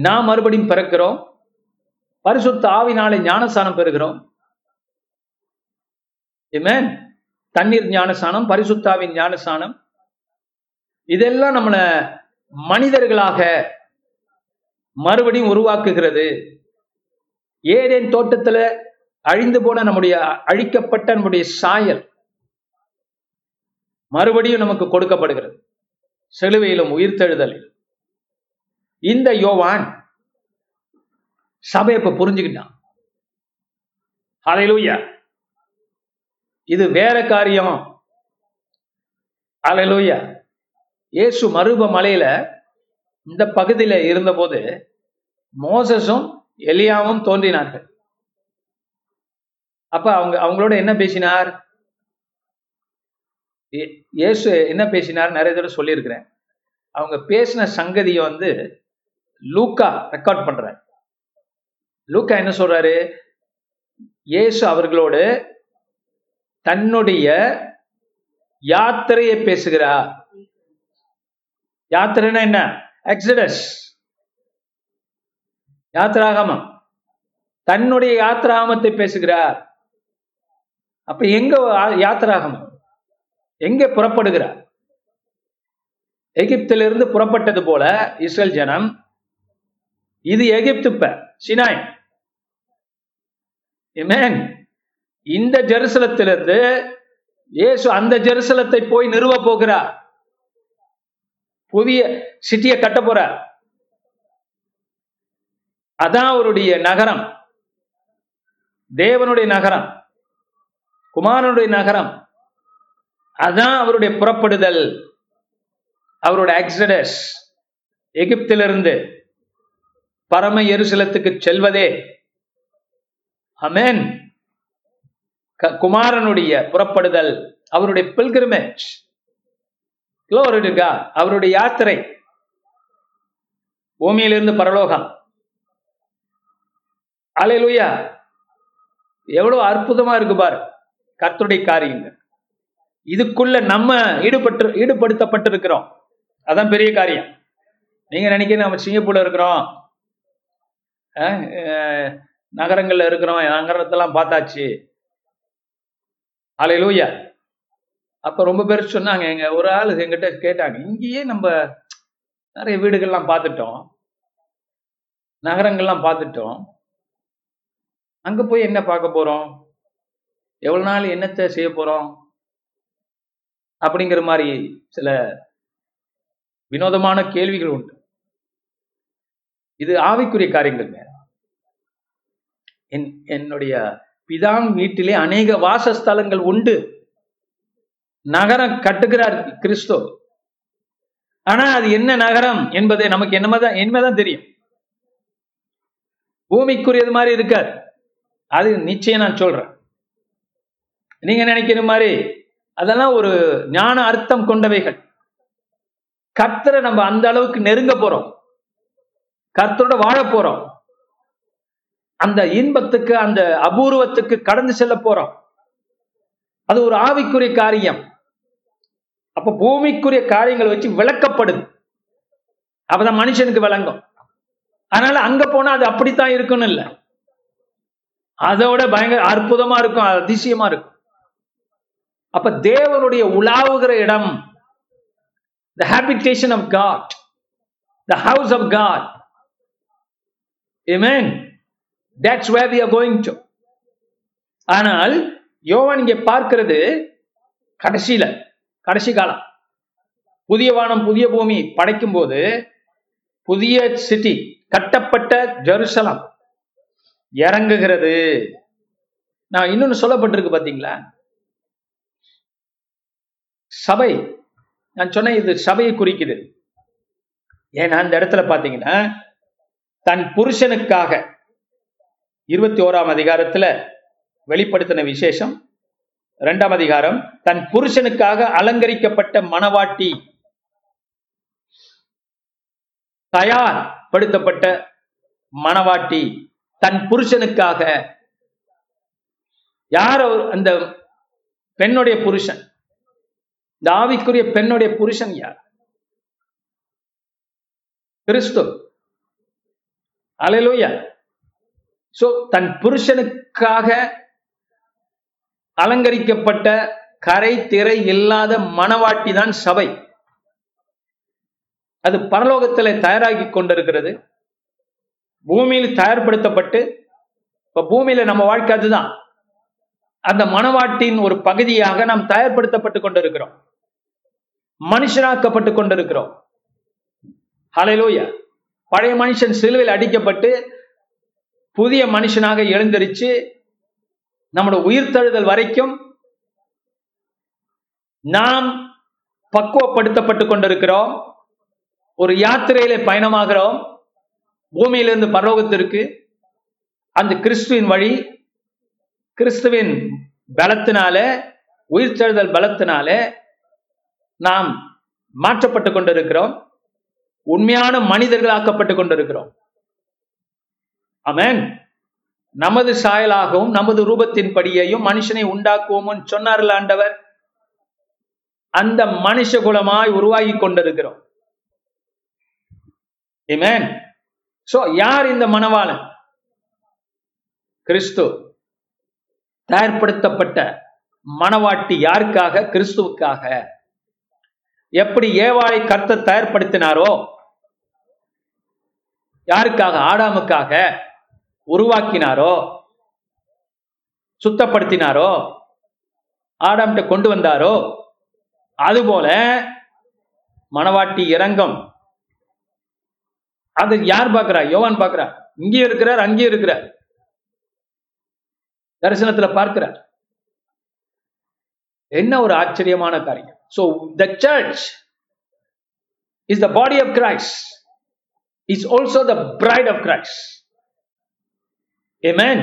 நாம் மறுபடியும் பிறக்கிறோம், பரிசுத்த ஆவினாலே ஞானஸ்நானம் பெறுகிறோம். ஆமென். தண்ணீர் ஞானஸ்நானம், பரிசுத்த ஆவியின் ஞானஸ்நானம், இதெல்லாம் நம்மளை மனிதர்களாக மறுபடியும் உருவாக்குகிறது. ஏதேன் தோட்டத்துல அழிந்து போன நம்முடைய அழிக்கப்பட்ட நம்முடைய சாயல் மறுபடியும் நமக்கு கொடுக்கப்படுகிறது சிலுவையிலும் உயிர்த்தெழுதலில். இந்த யோவான் சபையை இப்ப புரிஞ்சுக்கிட்டான். ஹல்லேலூயா. இது வேற காரியம். ஹல்லேலூயா. இயேசு மருபமலையில இந்த பகுதியில இருந்தபோது மோசஸும் எலியாவும் தோன்றினார்கள். அப்ப அவங்க அவங்களோட என்ன பேசினார் இயேசு, என்ன பேசினார் நிறைய தடவை சொல்லியிருக்கிறேன். அவங்க பேசின சங்கதியை வந்து லூக்கா ரெக்கார்ட் பண்றாரு. லூக்கா என்ன சொல்றாரு, இயேசு அவர்களோடு தன்னுடைய யாத்திரையை பேசுகிறார். யாத்திரைனா என்ன? எக்ஸடஸ், யாத்ராகமம். தன்னுடைய யாத்ராகமத்தை பேசுகிறார். அப்ப எங்க யாத்ராகமம்? எங்க புறப்படுகிறார்? எகிப்திலிருந்து புறப்பட்டது போல இஸ்ரேல் ஜனம், இது எகிப்து, இப்ப சினாய். ஆமென். இந்த ஜெருசலத்திலிருந்து இயேசு அந்த ஜெருசலத்தை போய் நிறுவ போகிறார். புதிய சிட்டியை கட்ட போறார். அதான் அவருடைய நகரம், தேவனுடைய நகரம், குமாரனுடைய நகரம். அதான் அவருடைய புறப்படுதல், அவருடைய எக்ஸடஸ், எகிப்திலிருந்து பரம எருசலத்துக்கு செல்வதே. அமேன். குமாரனுடைய புறப்படுதல், அவருடைய பில்கிரிமேஜ், அவருடைய யாத்திரை, பூமியிலிருந்து பரலோகம். அல்லேலூயா. எவ்வளவு அற்புதமா இருக்கு பாரு கர்த்தருடைய காரியங்கள். இதுக்குள்ள நம்ம ஈடுபட்டு ஈடுபடுத்தப்பட்டிருக்கிறோம். அதான் பெரிய காரியம். நீங்க நினைக்க நம்ம சிங்கப்பூர்ல இருக்கிறோம், நகரங்கள்ல இருக்கிறோம், நகரத்தெல்லாம் பார்த்தாச்சு. அல்லேலூயா. அப்ப ரொம்ப பேர் சொன்னாங்க, எங்க ஒரு ஆள் எங்கிட்ட கேட்டாங்க, இங்கேயே நம்ம நிறைய வீடுகள்லாம் பார்த்துட்டோம், நகரங்கள்லாம் பார்த்துட்டோம், அங்க போய் என்ன பார்க்க போறோம், எவ்வளவு நாள் என்னத்தை செய்ய போறோம் அப்படிங்கிற மாதிரி சில வினோதமான கேள்விகள் உண்டு. இது ஆவிக்குரிய காரியங்கள். என் என்னுடைய பிதாவின் வீட்டிலே அநேக வாசஸ்தலங்கள் உண்டு. நகரம் கட்டுகிறார் கிறிஸ்து. ஆனா அது என்ன நகரம் என்பது நமக்கு என்னதான் என்னதான் தெரியும். பூமிக்குரியது மாதிரி இருக்காது. அது நிச்சயம் நான் சொல்றேன். நீங்க நினைக்கிற மாதிரி அதெல்லாம் ஒரு ஞான அர்த்தம் கொண்டவைகள். கர்த்தரை நம்ம அந்த அளவுக்கு நெருங்க போறோம், கர்த்தரோட வாழ போறோம், அந்த இன்பத்துக்கு அந்த அபூர்வத்துக்கு கடந்து செல்ல போறோம். அது ஒரு ஆவிக்குரிய காரியம். அப்ப பூமிக்குரிய காரியங்களை வச்சு விளக்கப்படுது. அப்பதான் மனுஷனுக்கு விளங்கும். அதனால அங்க போனா அது அப்படித்தான் இருக்குன்னு இல்லை, அதோட பயங்கர அற்புதமா இருக்கும், அதிசயமா இருக்கும். அப்ப தேவனுடைய உலாவுகிற இடம், the habitation of God, the house of God. Amen. That's where we are going to. ஆனால் யோவான் இங்கே பார்க்கிறது கடைசியில, கடைசி காலம், புதிய வானம் புதிய பூமி படைக்கும் போது புதிய சிட்டி கட்டப்பட்ட ஜெருசலம் இறங்குகிறது. நான் இன்னொன்னு சொல்லப்பட்டிருக்கு பாத்தீங்களா, சபை. நான் சொன்ன இது சபையை குறிக்குது. ஏன்னா அந்த இடத்துல பாத்தீங்கன்னா தன் புருஷனுக்காக இருபத்தி ஓராம் அதிகாரத்துல வெளிப்படுத்தின விசேஷம், இரண்டாம் அதிகாரம், தன் புருஷனுக்காக அலங்கரிக்கப்பட்ட மணவாட்டி தயார் படுத்தப்பட்ட மணவாட்டி தன் புருஷனுக்காக. யார் அந்த பெண்ணுடைய புருஷன்? இந்த ஆவிக்குரிய பெண்ணுடைய புருஷன் யார்? கிறிஸ்து. அல்லேலூயா. சோ தன் புருஷனுக்காக அலங்கரிக்கப்பட்ட கரை திரை இல்லாத மணவாட்டி தான் சபை. அது பரலோகத்திலே தயாராகி கொண்டிருக்கிறது, பூமியில் தயார்படுத்தப்பட்டு. இப்ப பூமியில நம்ம வாழ்க்கை அதுதான். அந்த மணவாட்டின் ஒரு பகுதியாக நாம் தயார்படுத்தப்பட்டு கொண்டிருக்கிறோம், மனுஷனாக்கப்பட்டு கொண்டிருக்கிறோம். ஹல்லேலூயா. பழைய மனுஷன் சிலுவையில் அடிக்கப்பட்டு புதிய மனுஷனாக எழுந்திருச்சு நம்முடைய உயிர்த்தெழுதல் வரைக்கும் நாம் பக்குவப்படுத்தப்பட்டு கொண்டிருக்கிறோம். ஒரு யாத்திரையில பயணமாகிறோம், பூமியிலிருந்து பரலோகத்திற்கு. அந்த கிறிஸ்துவின் வழி, கிறிஸ்துவின் பலத்தினால, உயிர்த்தெழுதல் பலத்தினால நாம் மாற்றப்பட்டு கொண்டிருக்கிறோம், உண்மையான மனிதர்களாக்கப்பட்டு கொண்டிருக்கிறோம். ஆமென். நமது சாயலாகவும் நமது ரூபத்தின் படியையும் மனுஷனை உண்டாக்குவோம் சொன்னார்கள் ஆண்டவர். அந்த மனுஷ குலமாய் உருவாகி கொண்டிருக்கிறோம். ஆமென். சோ யார் இந்த மணவாளன்? கிறிஸ்து. தயார்படுத்தப்பட்ட மணவாட்டி யாருக்காக? கிறிஸ்துவுக்காக. எப்படி ஏவாளை கர்த்தர் தயார்படுத்தினாரோ, யாருக்காக? ஆடாமுக்காக உருவாக்கினாரோ, சுத்தப்படுத்தினாரோ, ஆடாம்கிட்ட கொண்டு வந்தாரோ, அதுபோல மணவாட்டி இறங்கம். அது யார் பாக்குறா? யோவான் பாக்குறா. இங்கே இருக்கிறார், அங்கே இருக்கிறார், தரிசனத்துல பார்க்கிறார். என்ன ஒரு ஆச்சரியமான காரியம். So the church is the body of Christ, is also the bride of Christ. Amen.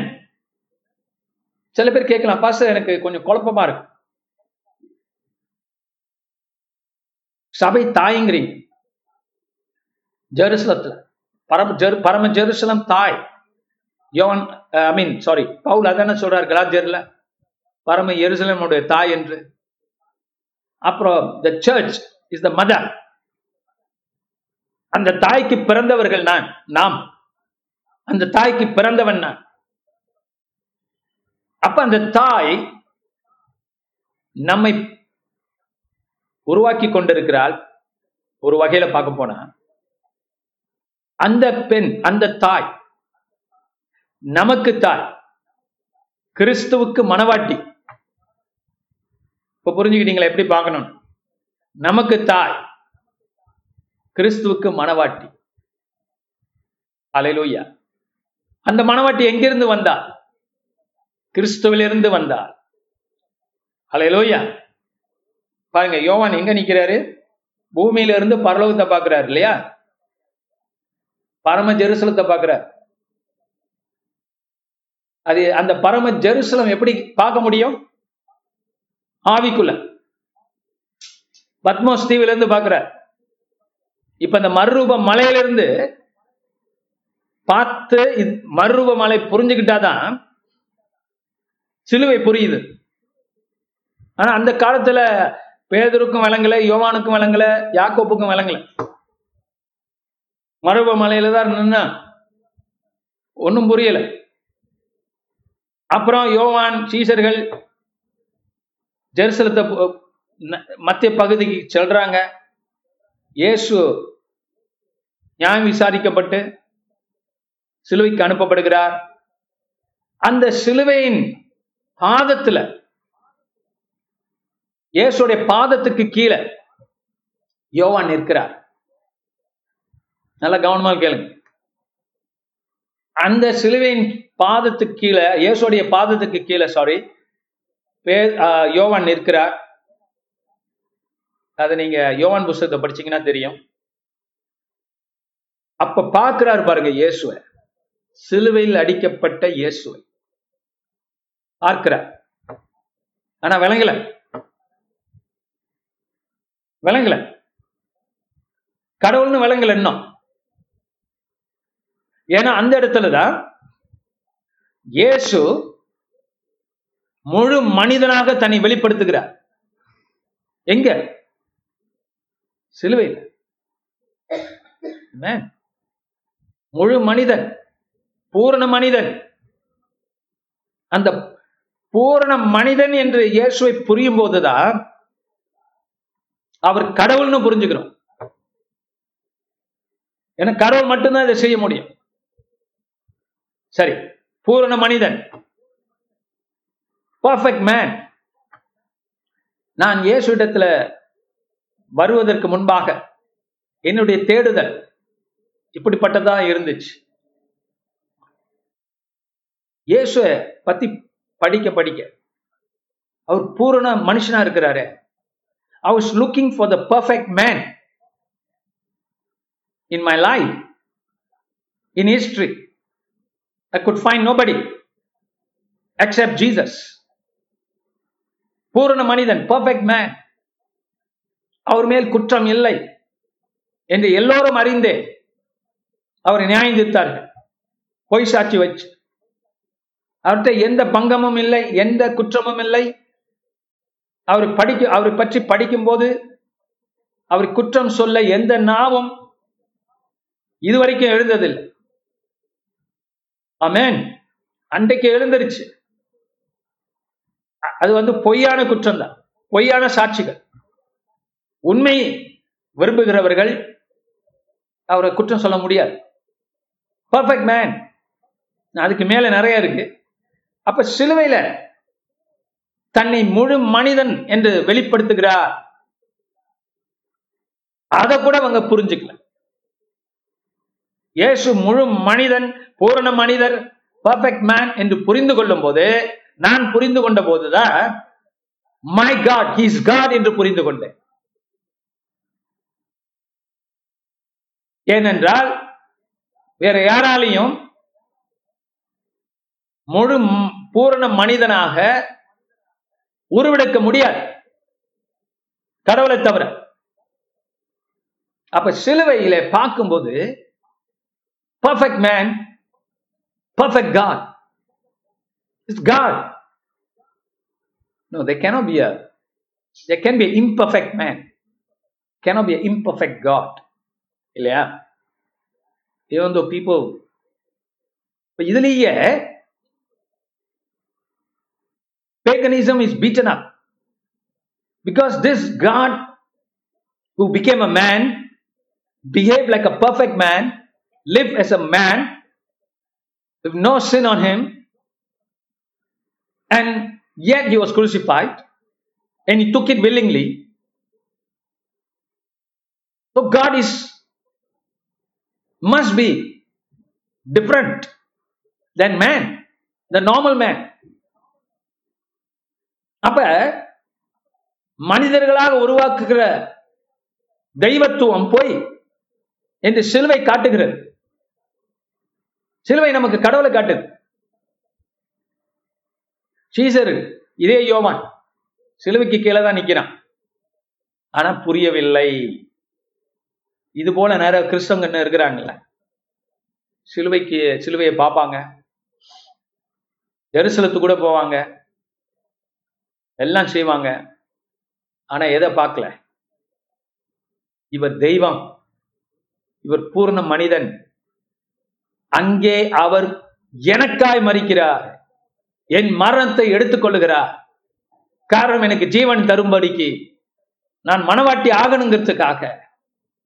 சில பேர் கேட்கலாம், பாஸ்டர் எனக்கு கொஞ்சம் குழப்பமா இருக்கு, சபை தாய்ங்கிறீங்க ஜெருசலத்துல, பரம ஜெருசலம் தாய். யோவான் ஐ மீன் சாரி பவுல் அதான சொல்றாரு கலாத்தியர்ல, பரம எருசலேமுடைய தாய் என்று. அப்புறம் the church is the mother, அந்த தாய்க்கு பிறந்தவர்கள் நான், நாம் அந்த தாய்க்கு பிறந்தவன் நான். அப்ப அந்த தாய் நம்மை உருவாக்கி கொண்டிருக்கிறாள். ஒரு வகையில பார்க்க போனா அந்த பெண், அந்த தாய் நமக்கு தாய், கிறிஸ்துவுக்கு மனவாட்டி. இப்ப புரிஞ்சுக்கிட்டீங்களா எப்படி பார்க்கணும்? நமக்கு தாய், கிறிஸ்துவுக்கு மனவாட்டி. அல்லேலூயா. அந்த மனவாட்டி எங்கிருந்து வந்தார்? கிறிஸ்துவிலிருந்து வந்தார். அல்லேலூயா. பாருங்க, யோவான் எங்க நிக்கிறாரு? பூமியில இருந்து பரலோகத்தை பாக்குறாரு இல்லையா? பரம ஜெருசலத்தை பாக்குறாரு. அது அந்த பரம ஜெருசலம் எப்படி பார்க்க முடியும்? ஆவிக்குள்ள. பத்மோஸ் தீவில இருந்து பாக்குறார். இப்ப இந்த மறுரூப மலையிலிருந்து பார்த்து மறுரூப மலை புரிஞ்சுக்கிட்டாதான் சிலுவை புரியுது. ஆனா அந்த காலத்துல பேதுருக்கும் விளங்கல, யோவானுக்கும் விளங்கல, யாக்கோப்புக்கும் விளங்கல. மறுரூப மலையில தான் நின்னா ஒன்னும் புரியல. அப்புறம் யோவான் சீசர்கள் ஜெருசலத்தை மத்திய பகுதிக்கு செல்றாங்க. இயேசு நியாயம் விசாரிக்கப்பட்டு சிலுவைக்கு அனுப்பப்படுகிறார். அந்த சிலுவையின் பாதத்துல, இயேசுடைய பாதத்துக்கு கீழே யோவான் நிற்கிறார். நல்லா கவனமா கேளுங்க. அந்த சிலுவையின் பாதத்துக்கு கீழே, இயேசுடைய பாதத்துக்கு கீழே சாரி யோவான் நிற்கிறார். அது நீங்க யோவான் புத்தகத்தை படிச்சீங்கன்னா தெரியும். அப்ப பாக்குறாரு பாருங்க, இயேசுவை, சிலுவையில் அடிக்கப்பட்ட இயேசுவை பார்க்கிறார். ஆனா விளங்கல விளங்கல கடவுள்னு விளங்கல இன்னும். ஏன்னா அந்த இடத்துலதான் இயேசு முழு மனிதனாக தன்னை வெளிப்படுத்துகிறார். எங்க? சிலுவையில். முழு மனிதன், பூரண மனிதன். அந்த பூரண மனிதன் என்று இயேசுவை புரியும் போதுதான் அவர் கடவுள்னு புரிஞ்சுக்கிறோம். ஏன்னா கடவுள் மட்டும்தான் இதை செய்ய முடியும். சரி, பூரண மனிதன், பர்ஃபெக்ட் மேன். நான் இயேசு இடத்துல வருவதற்கு முன்பாக என்னுடைய தேடுதல் இப்படிப்பட்டதா இருந்துச்சு. இயேசுவை பத்தி படிக்க படிக்க அவர் பூரண மனுஷனா இருக்கிறாரு. I was looking for the perfect man in my life, in history. I could find nobody except Jesus. பூரண மனிதன், பர்ஃபெக்ட் மேன், அவர் மேல் குற்றம் இல்லை என்று எல்லோரும் அறிந்தே அவரை நியாயம் தீர்த்தார்கள். பொய் சாட்சி வச்சு அவர்கிட்ட எந்த பங்கமும் இல்லை, எந்த குற்றமும் இல்லை. அவர் படிக்க அவரை பற்றி படிக்கும் போது அவர் குற்றம் சொல்ல எந்த நாவும் இதுவரைக்கும் எழுந்ததில்லை. ஆமென். அன்றைக்கு எழுந்திருச்சு. அது வந்து பொய்யான குற்றம் தான், பொய்யான சாட்சிகள். உண்மை விரும்புகிறவர்கள் அவரை குற்றம் சொல்ல முடியாது. பர்ஃபெக்ட் மேன், அதுக்கு மேல நிறைய இருக்கு. அப்ப சிலுவையில தன்னை முழு மனிதன் என்று வெளிப்படுத்துகிறார். அதை கூட அவங்க புரிஞ்சுக்கல. இயேசு முழு மனிதன், பூரண மனிதர், பர்ஃபெக்ட் மேன் என்று புரிந்து கொள்ளும் போது, நான் புரிந்து கொண்ட போதுதான் my God he is God என்று புரிந்து கொண்டேன். ஏனென்றால் வேற யாராலையும் முழு பூரண மனிதனாக உருவெடுக்க முடியாது, கடவுளை தவிர. அப்ப சிலுவையில பார்க்கும்போது perfect man, perfect God, it's God. No, they cannot be a, there can be an imperfect man, cannot be an imperfect God. இல்லையா? Even though people, but இதுலயே paganism is beaten up because this God who became a man, behaved like a perfect man, lived as a man with no sin on him, and yet he was crucified and he took it willingly. So God is must be different than man, the normal man. அப்ப மனிதர்களாக உருவாக்குகிற தெய்வத்துவம் போய் என்று சிலுவை காட்டுகிறது. சிலுவை நமக்கு கடவுளை காட்டுது. சீசரு, இதே யோவான் சிலுவைக்கு கீழே தான் நிக்கிறான், ஆனா புரியவில்லை. இது போல நிறைய கிறிஸ்தவங்க இருக்கிறாங்கல்ல, சிலுவைக்கு சிலுவையை பார்ப்பாங்க, எருசலத்து கூட போவாங்க, எல்லாம் செய்வாங்க, ஆனா எதை பார்க்கல? இவர் தெய்வம், இவர் பூர்ண மனிதன், அங்கே அவர் எனக்காய் மரிக்கிறார், என் மரணத்தை எடுத்துக் கொள்ளுகிறார், காரணம் எனக்கு ஜீவன் தரும்படிக்கு, நான் மனவாட்டி ஆகணுங்கிறதுக்காக,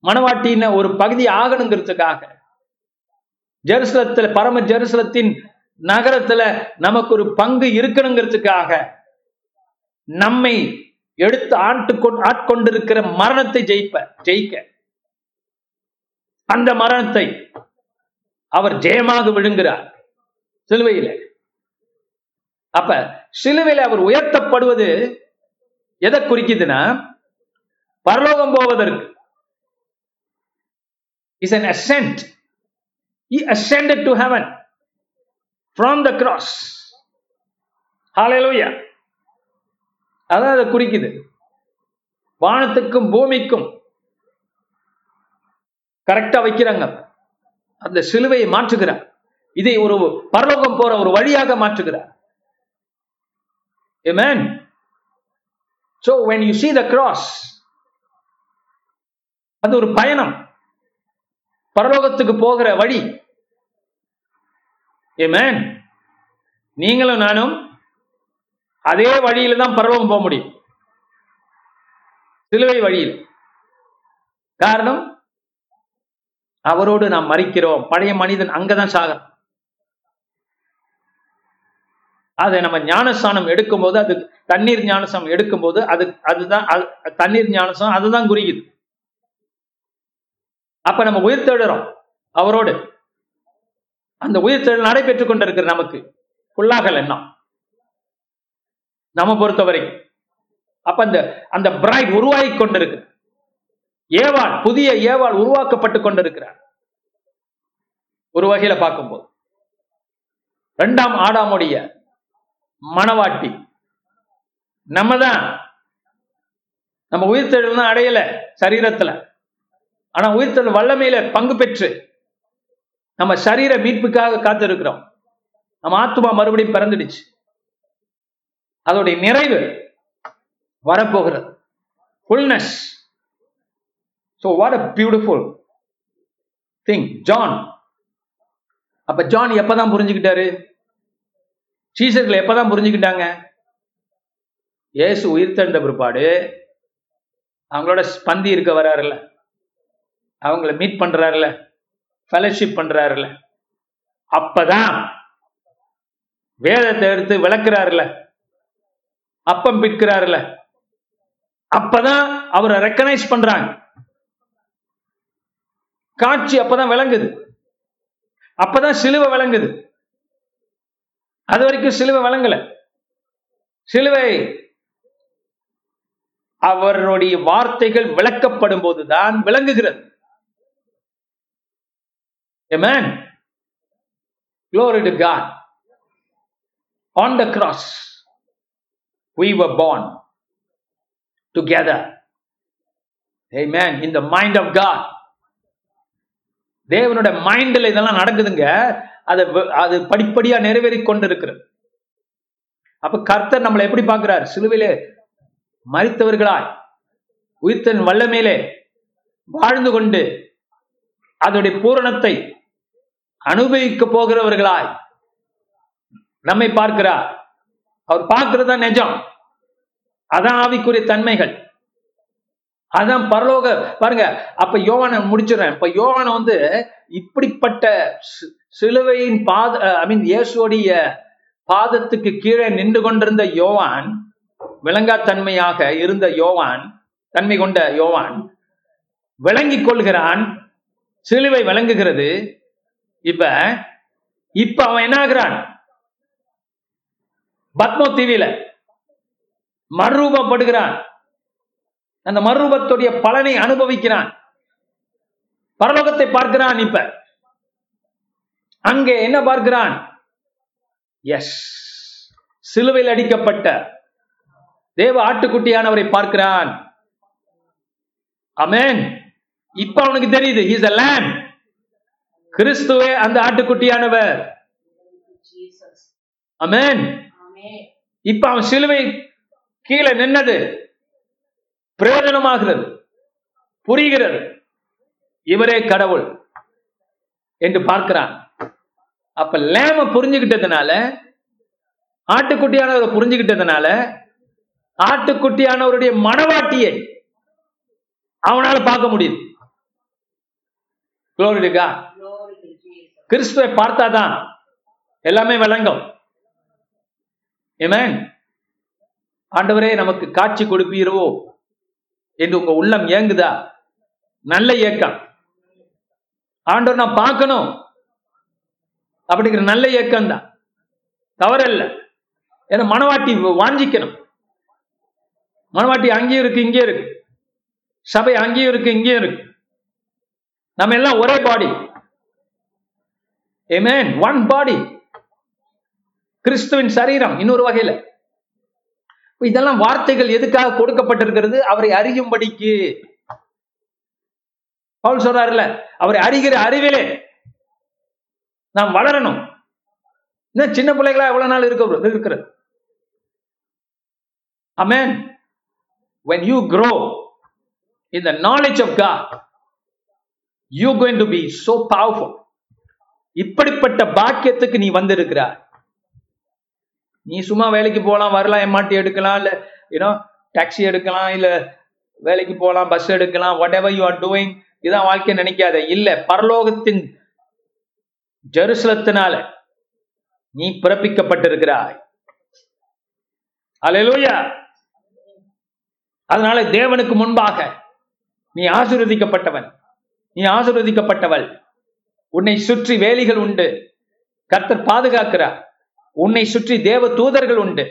மனவாட்டின ஒரு பகுதி ஆகணுங்கிறதுக்காக, ஜெருசலத்துல பரம ஜெருசலத்தின் நகரத்துல நமக்கு ஒரு பங்கு இருக்கணுங்கிறதுக்காக நம்மை எடுத்து ஆண்டு ஆட்கொண்டிருக்கிற மரணத்தை ஜெயிப்ப ஜெயிக்க அந்த மரணத்தை அவர் ஜெயமாக விழுங்குகிறார் சிலுவையில. அப்ப சிலுவையில் அவர் உயர்த்தப்படுவது எதை குறிக்குதுன்னா, பரலோகம் போவதற்கு. is an ascent. He ascended to heaven from the cross. Hallelujah. அதான் அதை குறிக்குது. வானத்துக்கும் பூமிக்கும் கரெக்டா வைக்கிறாங்க. அந்த சிலுவையை மாற்றுகிறார், இதை ஒரு பரலோகம் போற ஒரு வழியாக மாற்றுகிறார். Amen. So when you see the cross, அது ஒரு பயணம், பரலோகத்துக்கு போகிற வழி. Amen. நீங்களும் நானும் அதே வழியில தான் பரலோகம் போக முடியும், சிலுவை வழியில். காரணம், அவரோடு நாம் மரிக்கிறோம். பழைய மனிதன் அங்கதான் சாகிறான். அதை நம்ம ஞானஸ்தானம் எடுக்கும் போது, அது தண்ணீர் ஞானஸ்தானம் எடுக்கும் போது, அது அதுதான் தண்ணீர் ஞானஸ்தானம், அதுதான் குறிக்குது. அப்ப நம்ம உயிர் தேடுறோம் அவரோடு. அந்த உயிர் தேடல் நடைபெற்றுக் கொண்டிருக்கிற நமக்கு உள்ளாகல் என்ன நம்ம பொறுத்த வரைக்கும். அப்ப அந்த அந்த பிரைட் உருவாகி கொண்டிருக்கு. ஏவாள், புதிய ஏவாள் உருவாக்கப்பட்டு கொண்டிருக்கிறார். ஒரு வகையில பார்க்கும்போது இரண்டாம் ஆடாமுடைய மனவாட்டி நம்ம தான். நம்ம உயிர்த்தெழுனா அடையல சரீரத்துல, ஆனா உயிர்த்தெழு வல்லமையில பங்கு பெற்று நம்ம சரீர மீட்புக்காக காத்திருக்கிறோம். நம்ம ஆத்மா மறுபடியும் பிறந்துடுச்சு, அதோடைய நிறைவு வரப்போகிறது, fullness. So what a beautiful thing. John, அப்ப ஜான் எப்பதான் புரிஞ்சுக்கிட்டாரு? சீசர்கள் எப்பதான் புரிஞ்சுக்கிட்டாங்க? இயேசு உயிர்த்தெழுந்த பிற்பாடு அவங்களோட பந்தி இருக்க வராருல, அவங்கள மீட் பண்றாருல, ஃபெலோஷிப் பண்றாருல, அப்பதான் வேதத்தை எடுத்து விளக்குறாருல, அப்பம் பிற்கிறாருல, அப்பதான் அவரை ரெக்கனைஸ் பண்றாங்க. காட்சி அப்பதான் விளங்குது, அப்பதான் சிலுவை விளங்குது. அது வரைக்கும் சிலுவை விளங்கல. சிலுவை அவருடைய வார்த்தைகள் விளக்கப்படும் போதுதான் விளங்குகிறது. ஆமென். Glory to God. On the cross we were born together. Amen. In the mind of God. தேவனுடைய மைண்ட்ல இதெல்லாம் நடக்குதுங்க. அது அது படிப்படியா நிறைவேறி கொண்டிருக்கிறது. அப்ப கர்த்தர் நம்மளை எப்படி பார்க்கிறார்? சிலுவையிலே மரித்தவர்களாய் உயிர்த்தன் வல்லமையிலே வாழ்ந்து கொண்டு அதோடைய பூரணத்தை அனுபவிக்க போகிறவர்களாய் நம்மை பார்க்கிறார். அவர் பார்க்கிறது தான் நிஜம். அதான் ஆவிக்குரிய தன்மைகள், அதான் பரலோக. பாருங்க, அப்ப யோவான முடிச்சிடறேன். இப்ப யோவான வந்து இப்படிப்பட்ட சிலுவையின் பாத ஐ மீன் இயேசுடைய பாதத்துக்கு கீழே நின்று கொண்டிருந்த யோவான், விளங்காத்தன்மையாக இருந்த யோவான், தன்மை கொண்ட யோவான் விளங்கி கொள்கிறான். சிலுவை விளங்குகிறது. இப்ப இப்ப அவன் என்ன ஆகிறான்? பத்மோ தீவில மறுரூபப்படுகிறான். அந்த மறுரூபத்துடைய பலனை அனுபவிக்கிறான். பரலோகத்தை பார்க்கிறான். இப்ப அங்கே என்ன பார்க்கிறான்? எஸ், சிலுவையில் அடிக்கப்பட்ட தேவ ஆட்டுக்குட்டியானவரை பார்க்கிறான். ஆமென். இப்ப அவனுக்கு தெரியுது, he is a lamb. கிறிஸ்துவே அந்த ஆட்டுக்குட்டியானவர். ஆமென். இப்ப அவன் சிலுவை கீழே நின்னது பிரயோஜனமாகிறது, புரிகிறது. இவரே கடவுள் என்று பார்க்கிறான். அப்ப லேம புரிஞ்சுக்கிட்டதுனால, ஆட்டுக்குட்டியானவரை புரிஞ்சுக்கிட்டதுனால, ஆட்டுக்குட்டியானவருடைய மனவாட்டியை அவனால பார்க்க முடியுது. கிறிஸ்துவை பார்த்தாதான் எல்லாமே விளங்கும். ஆமென். ஆண்டவரே, நமக்கு காட்சி கொடுப்பீரோ என்று உங்க உள்ளம் ஏங்குதா? நல்ல ஏக்கம். ஆண்டவர் நான் பார்க்கணும் அப்படிங்கிற நல்ல ஏக்கம் தான், தவறல்ல. ஏன்னா மனவாட்டி வாஞ்சிக்கணும். மனவாட்டி அங்கேயும் இருக்கு, இங்கே இருக்கு. சபை அங்கேயும் இருக்கு, இங்கேயும் இருக்கு. நம்ம எல்லாம் ஒரே பாடி. ஆமென். ஒன் பாடி, கிறிஸ்துவின் சரீரம். இன்னொரு வகையில இதெல்லாம் வார்த்தைகள் எதுக்காக கொடுக்கப்பட்டிருக்கிறது? அவரை அறியும்படிக்கு. பவுல் சொல்றாருல, அவரை அறிகிற அறிவிலே நாம் வளரணும். இன்னும் சின்ன பிள்ளைகளா எவ்வளவு நாள் இருக்க இருக்கிறது? ஆமென். When you grow in the knowledge of God, you're going to be so powerful. இப்படிப்பட்ட பாக்கியத்துக்கு நீ வந்திருக்கிறாய். நீ சும்மா வேலைக்கு போகலாம், வரலாம், எம்ஆர்டி எடுக்கலாம், இல்லை ஏன்னா டாக்ஸி எடுக்கலாம், இல்லை வேலைக்கு போகலாம், பஸ் எடுக்கலாம். Whatever you are doing, இதான் வாழ்க்கை நினைக்காத. இல்லை, பரலோகத்தின் ஜெருசலத்தினால நீ பிறப்பிக்கப்பட்டிருக்கிறாய். அல்லேலூயா. அதனால தேவனுக்கு முன்பாக நீ ஆசீர்வதிக்கப்பட்டவன், நீ ஆசீர்வதிக்கப்பட்டவள். உன்னை சுற்றி வேலிகள் உண்டு, கர்த்தர் பாதுகாக்கிறார். உன்னை சுற்றி தேவ தூதர்கள் உண்டு,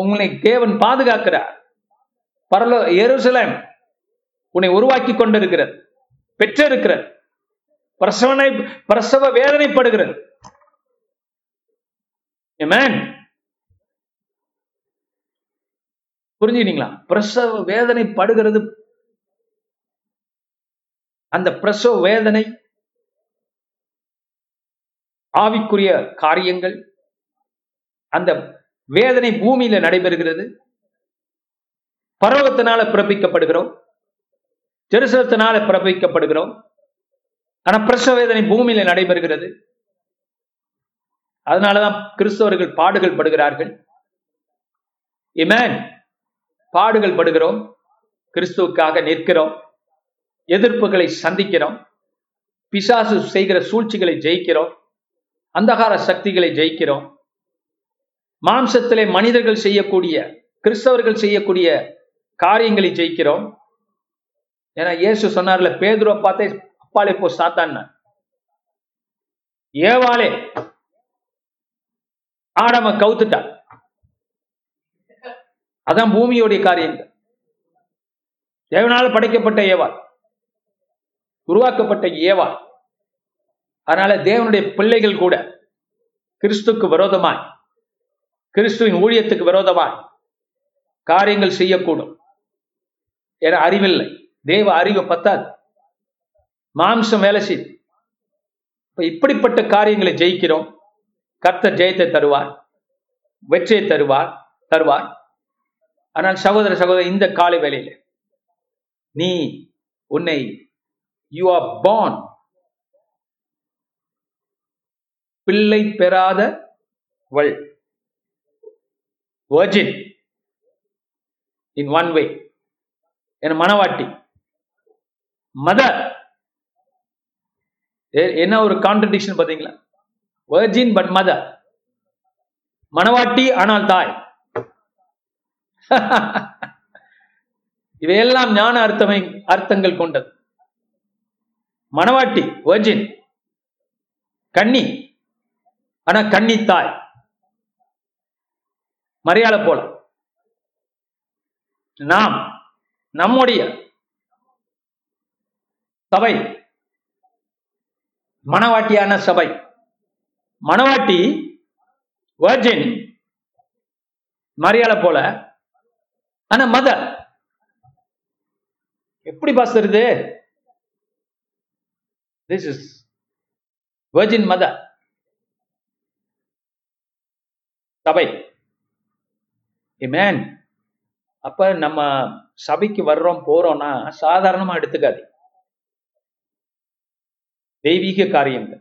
உன்னை தேவன் பாதுகாக்கிறார். பரலோ எருசலேம் உன்னை உருவாக்கி கொண்டிருக்கிறது, பெற்றிருக்கிறது. பிரசவனை பிரசவ வேதனைப்படுகிறது. ஆமென். புரிஞ்சுக்கிட்டீங்களா? பிரசவ வேதனைப்படுகிறது. அந்த பிரசவ வேதனை ஆவிக்குரிய காரியங்கள். அந்த வேதனை பூமியில நடைபெறுகிறது. பரலோகத்தினால பிறப்பிக்கப்படுகிறோம், ஜெருசலத்தினால பிறப்பிக்கப்படுகிறோம். ஆனா பிரசவ வேதனை பூமியில நடைபெறுகிறது. அதனாலதான் கிறிஸ்தவர்கள் பாடுகள் படுகிறார்கள். ஆமென். பாடுகள் படுகிறோம், கிறிஸ்துவுக்காக நிற்கிறோம், எதிர்ப்புகளை சந்திக்கிறோம், பிசாசு செய்கிற சூழ்ச்சிகளை ஜெயிக்கிறோம், அந்தகார சக்திகளை ஜெயிக்கிறோம். மாம்சத்திலே மனிதர்கள் செய்யக்கூடிய, கிறிஸ்தவர்கள் செய்யக்கூடிய காரியங்களை ஜெயிக்கிறோம். ஏன்னா இயேசு சொன்னார்ல, பேதுருவை பார்த்தே అప్పాలిపో సాతాన్న, ஏவாளே ஆடாம கவுத்துட்டா. அதான் பூமியோடைய காரியங்கள். தேவனால் படைக்கப்பட்ட ஏவாள், உருவாக்கப்பட்ட ஏவாள். அதனால தேவனுடைய பிள்ளைகள் கூட கிறிஸ்துக்கு விரோதமாய், கிறிஸ்துவின் ஊழியத்துக்கு விரோதமாய் காரியங்கள் செய்யக்கூடும். என அறிவில்லை, தேவ அறிவு பத்தாது, மாம்சம் வேலை செய்து. இப்படிப்பட்ட காரியங்களை ஜெயிக்கிறோம். கர்த்தர் ஜெயத்தை தருவார், வெற்றியை தருவார் தருவார் ஆனால் சகோதர சகோதரர், இந்த காலை வேளையில நீ உன்னை யூ ஆர் பார்ன் பிள்ளை பெறாத வள், வர்ஜின் இன் ஒன் வே, என் மனவாட்டி, மதர். என்ன ஒரு கான்ட்ரடிக்ஷன் பாத்தீங்களா? வர்ஜின் பட் மதர், மனவாட்டி ஆனால் தாய். இவையெல்லாம் ஞான அர்த்தமை அர்த்தங்கள் கொண்டது. மனவாட்டி வர்ஜின், கன்னி, ஆனா கன்னி தாய், மரியாதை போல. நாம் நம்முடைய சபை மனவாட்டியான சபை, மனவாட்டி வர்ஜின் மரியாதை போல, ஆனா மதர். எப்படி பாஸ் வருது? திஸ் இஸ் வர்ஜின் மதர் சபை. ஆமென். அப்ப நம்ம சபைக்கு வர்றோம் போறோம்னா சாதாரணமா எடுத்துக்காது, தெய்வீக காரியங்கள்.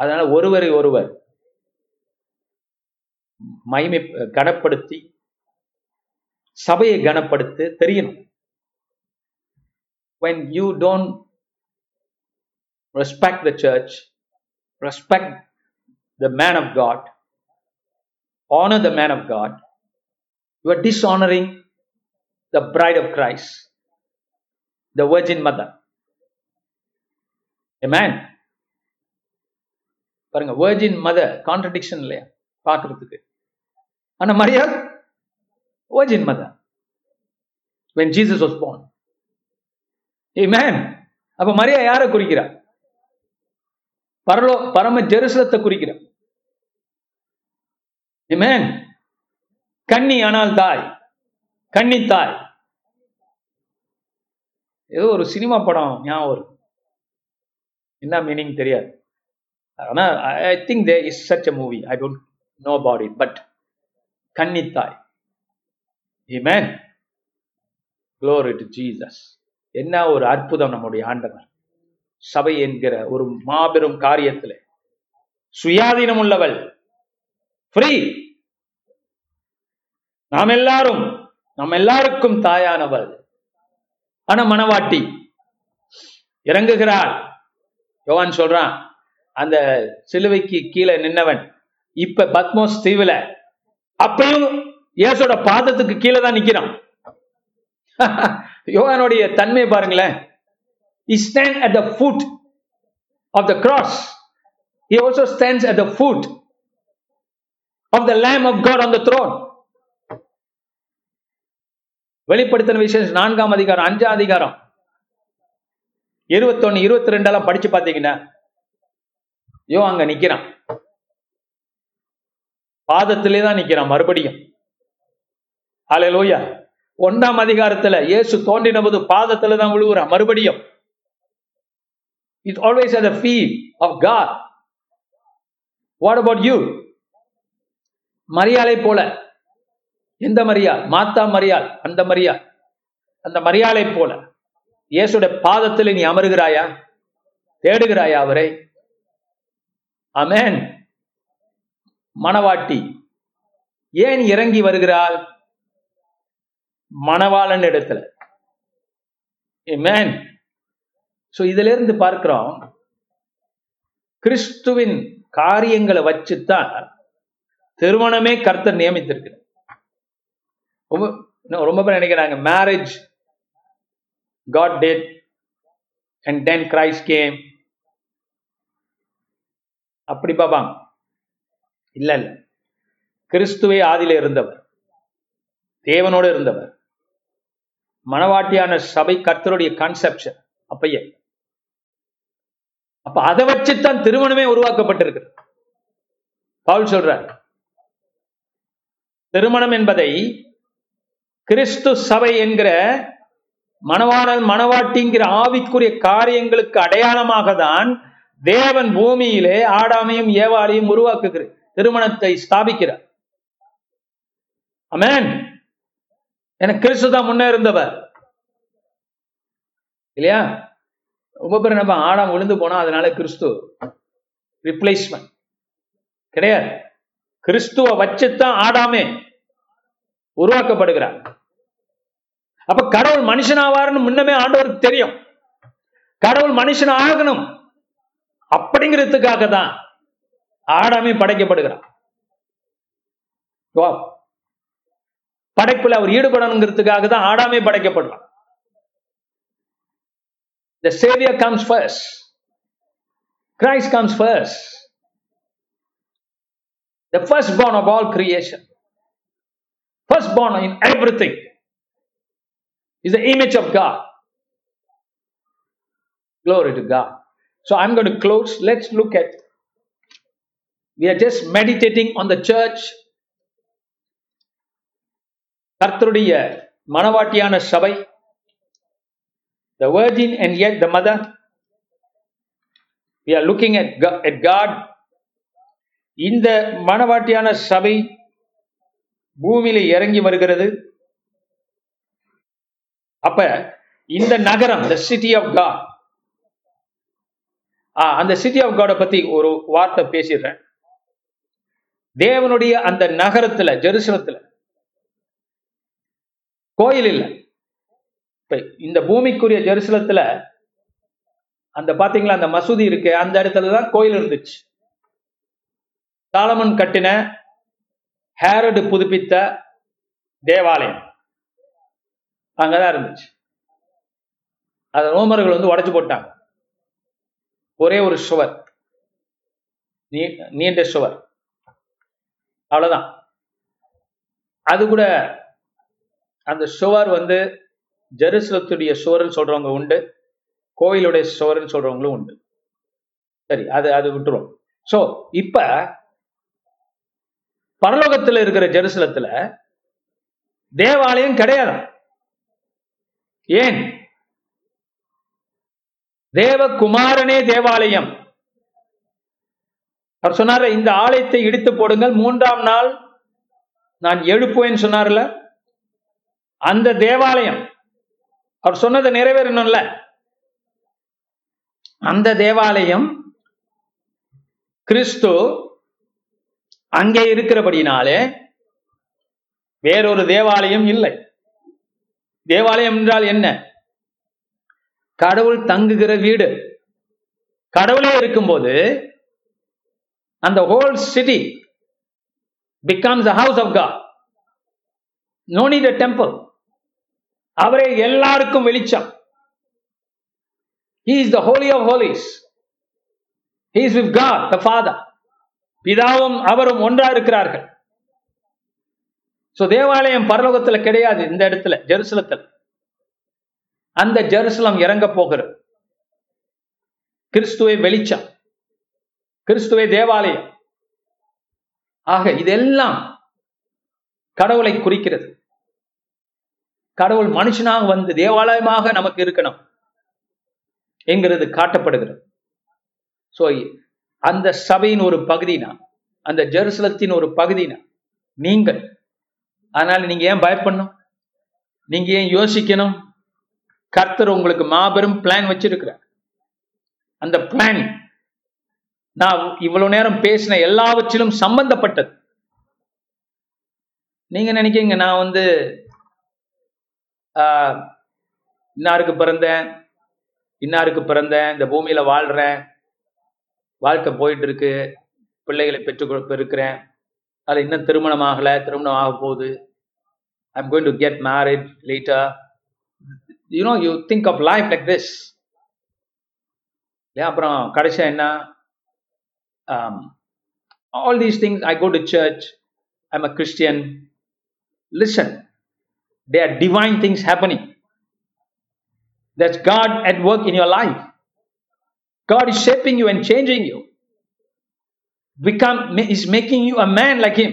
அதனால ஒருவரை ஒருவர் மகிமை கனப்படுத்தி, சபையை கனப்படுத்த தெரியணும். when you don't respect the church, respect the man of God, honor the man of God, you are dishonoring the bride of Christ, the virgin mother. Amen. பாருங்க, virgin mother contradiction இல்லையா பார்க்கிறதுக்கு? ஆனா Maria virgin mother when Jesus was born. Amen. அப்ப மரியா யாரை குறிக்கிறா? பரலோ பரம ஜெருசலத்தை குறிக்கிறா. Amen. கன்னி ஆனால் தாய், கன்னி தாய். ஏதோ ஒரு சினிமா படம் ஞாபகம் வரும், என்ன மீனிங் தெரியாது. ஆனா I think there is such a movie, I don't know about it, but கன்னி தாய். Amen. Glory to Jesus. என்ன ஒரு அற்புதம் நம்முடைய ஆண்டவர். சபை என்கிற ஒரு மாபெரும் காரியத்தில் சுயாதீனம் உள்ளவள், ஃப்ரீ. நாம் எல்லாரும், நாம் எல்லாருக்கும் தாயானவள், ஆனா மனவாட்டி இறங்குகிறாள். யோவான் சொல்றான், அந்த சிலுவைக்கு கீழே நின்னவன் இப்ப பத்மோஸ் தீவுல, அப்பையும் இயேசுவோட பாதத்துக்கு கீழே தான் நிக்கிறான். யோவானுடைய தன்மை பாருங்களேன். He stands at the foot of the cross. He also stands at the foot of the Lamb of God on the throne. வெளிப்படுத்தின விசேஷம் நான்காம் அதிகாரம், அஞ்சாம் அதிகாரம், இருபத்தி ஒன்னு இருபத்தி ரெண்டு எல்லாம் படிச்சு பாத்தீங்கன்னா யோ அங்க நிக்கிறான், பாதத்திலே தான் நிக்கிறான் மறுபடியும். ஹல்லேலூயா. ஒன்றாம் அதிகாரத்துல இயேசு தோன்றின போது பாதத்துல தான் விழுகிறான் மறுபடியும். It's always at the feet of God. What about you? மரியாளை போல, எந்த மரியா? மாத்தா மரியாள், அந்த மரியா, அந்த மரியாளை போல இயேசுடைய பாதத்தில் நீ அமருகிறாயா? தேடுகிறாயா அவரை? ஆமென். மணவாட்டி ஏன் இறங்கி வருகிறாள்? மணவாளன் இடத்துல. ஆமென். சோ இதுல இருந்து பார்க்கிறோம், கிறிஸ்துவின் காரியங்களை வச்சுதான் திருமணமே கர்த்தர் நியமித்திருக்கிறார். ரொம்ப ரொம்ப பேர் நினைக்கிறாங்க marriage God did And then Christ came. அப்படி பாப்பாங்க. இல்ல இல்ல, கிறிஸ்துவே ஆதியில இருந்தவர், தேவனோடு இருந்தவர். மனவாட்டியான சபை கர்த்தருடைய கான்செப்ஷன். அப்பைய அப்ப அதை வச்சுத்தான் திருமணமே உருவாக்கப்பட்டிருக்கு. பவுல் சொல்றார், திருமணம் என்பதை கிறிஸ்து சபை என்கிற மணவாளன் மணவாட்டிங்கிற ஆவிக்குரிய காரியங்களுக்கு அடையாளமாக தான் தேவன் பூமியிலே ஆடாமையும் ஏவாளையும் உருவாக்குகிறார், திருமணத்தை ஸ்தாபிக்கிறார். ஆமென். எனக்கு கிறிஸ்து தான் முன்னே இருந்தவர் இல்லையா? ரொம்ப பேர் நம்ம ஆடாம் விழுந்து போனா அதனால கிறிஸ்து ரிப்ளேஸ்மெண்ட் கிடையாது. கிறிஸ்துவ வச்சுத்தான் ஆடாமே உருவாக்கப்படுகிறார். அப்ப கடவுள் மனுஷனாவார்னு முன்னமே ஆண்டவருக்கு தெரியும். கடவுள் மனுஷன் ஆகணும் அப்படிங்கிறதுக்காக தான் ஆடாமே படைக்கப்படுகிறார். படைப்புல அவர் ஈடுபடணுங்கிறதுக்காக தான் ஆடாமே படைக்கப்படுறார். The Savior comes first. Christ comes first. The firstborn of all creation. Firstborn in everything is the image of God. Glory to God. So I'm going to close. Let's look at, we are just meditating on the church. கர்த்தருடைய மனவாட்டியான சபை, the virgin and yet the mother. We are looking at God, at God. இந்த மனவாட்டியான சபை பூமியில இறங்கி வருகிறது. அப்ப இந்த நகரம், the city of God, அந்த சிட்டி ஆஃப் காட பத்தி ஒரு வார்த்தை பேசிடுறேன். தேவனுடைய அந்த நகரத்துல, ஜெருசலத்துல கோயில் இல்லை. இப்ப இந்த பூமிக்குரிய ஜெருசலத்துல அந்த பாத்தீங்களா அந்த மசூதி இருக்கு, அந்த இடத்துலதான் கோயில் இருந்துச்சு. சாலமன் கட்டின, ஹேரோடு புதுப்பித்த தேவாலயம் அங்கதான் இருந்துச்சு. அத ரோமர்கள் வந்து உடைச்சு போட்டாங்க. ஒரே ஒரு சுவர், நீண்ட சுவர், அவ்வளவுதான். அது கூட அந்த சுவர் வந்து ஜெருசலத்துடைய சுவர்ன்னு சொல்றவங்க உண்டு, கோயிலுடைய சுவர்ன்னு சொல்றவங்களும் உண்டு. சரி, அது அது விட்டுரும். சோ இப்ப பரலோகத்துல இருக்கிற ஜெருசலத்துல தேவாலயம் கிடையாது. ஏன்? தேவகுமாரனே தேவாலயம். அவர் சொன்னார், இந்த ஆலயத்தை இடித்து போடுங்கள், மூன்றாம் நாள் நான் எழுப்புவேன்னு சொன்னார்ல, அந்த தேவாலயம் அவர் சொன்னதை நிறைவேறணும்ல, அந்த தேவாலயம் கிறிஸ்து அங்கே இருக்கிறபடினாலே வேறொரு தேவாலயம் இல்லை. தேவாலயம் என்றால் என்ன? கடவுள் தங்குகிற வீடு. கடவுளே இருக்கும்போது அந்த whole city becomes a house of God. No need a temple. அவரே எல்லாருக்கும் வெளிச்சம். He is the holy of holies. He is with God, the Father. பிதாவும் அவரும் ஒன்றா இருக்கிறார்கள். சோ தேவாலயம் பரலோகத்துல கிடையாது, இந்த இடத்துல ஜெருசலத்துல. அந்த ஜெருசலம் இறங்க போகிறது. கிறிஸ்துவே வெளிச்சம், கிறிஸ்துவே தேவாலயம். ஆக இதெல்லாம் கடவுளை குறிக்கிறது. கடவுள் மனுஷனாக வந்து தேவாலயமாக நமக்கு இருக்கணும் என்கிறது காட்டப்படுகிறது. சோ அந்த சபையின் ஒரு பகுதினா, அந்த ஜெருசலத்தின் ஒரு பகுதினா நீங்கள். அதனால நீங்க ஏன் பயப்படணும்? நீங்க ஏன் யோசிக்கணும்? கர்த்தர் உங்களுக்கு மாபெரும் பிளான் வச்சிருக்கிறார். அந்த பிளான் நான் இவ்வளவு நேரம் பேசின எல்லாவற்றிலும் சம்பந்தப்பட்டது. நீங்க நினைக்கீங்க நான் வந்து ஆஹ் இன்னாருக்கு பிறந்தேன், இன்னாருக்கு பிறந்தேன், இந்த பூமியில வாழ்றேன், வாழ்க்கை போயிட்டு இருக்கு, பிள்ளைகளை பெற்றுக் பெருக்கிறேன், அது இன்னும் திருமணம் ஆகல, திருமணம் ஆக போகுது, I'm going to get married later. You know, you think of life like this. இல்லையா? அப்புறம் கடைசியாக என்ன, all these things, I go to church, I am a Christian. Listen, there are divine things happening. That's God at work in your life. God is shaping you and changing you. Become is making you a man like him,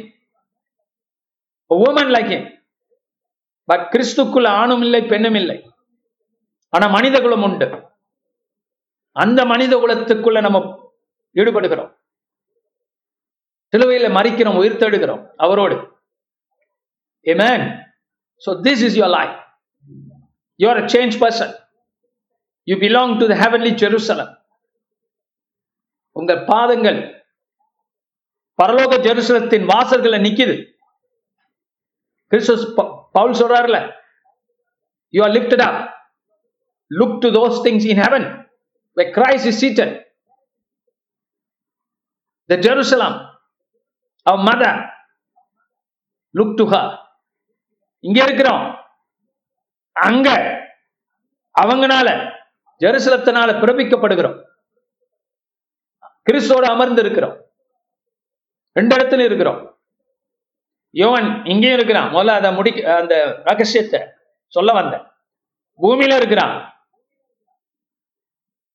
a woman like him. But கிறிஸ்துக்குள்ள ஆணும் இல்லை பெண்ணும் இல்லை, ஆனா மனித குலம் உண்டு. அந்த மனித குலத்துக்குள்ள நம்ம ஈடுபடுகிறோம், சிலுவையில் மரிக்கிறோம், உயிர்த்தெடுக்கிறோம் அவரோடு. Amen. So this is your life. You are a changed person. You belong to the heavenly Jerusalem. உங்கள் பாதங்கள் பரலோக ஜெருசலத்தின் வாசல்களை நிக்குது. கிறிஸ்துஸ் Pavul சொல்றாருல, you are lifted up. Look to those things in heaven where Christ is seated. The Jerusalem, our mother, look to her. இங்க இருக்கிறோம், அங்க அவங்கனால ஜெருசலத்தினால பிரபிக்கப்படுகிறோம், கிறிஸ்தோடு அமர்ந்து இருக்கிறோம், ரெண்டு இடத்துல இருக்கிறோம். யோவான் இங்கேயும் இருக்கிறான், முதல்ல அதை முடி அந்த ரகசியத்தை சொல்ல வந்த பூமியில இருக்கிறான்,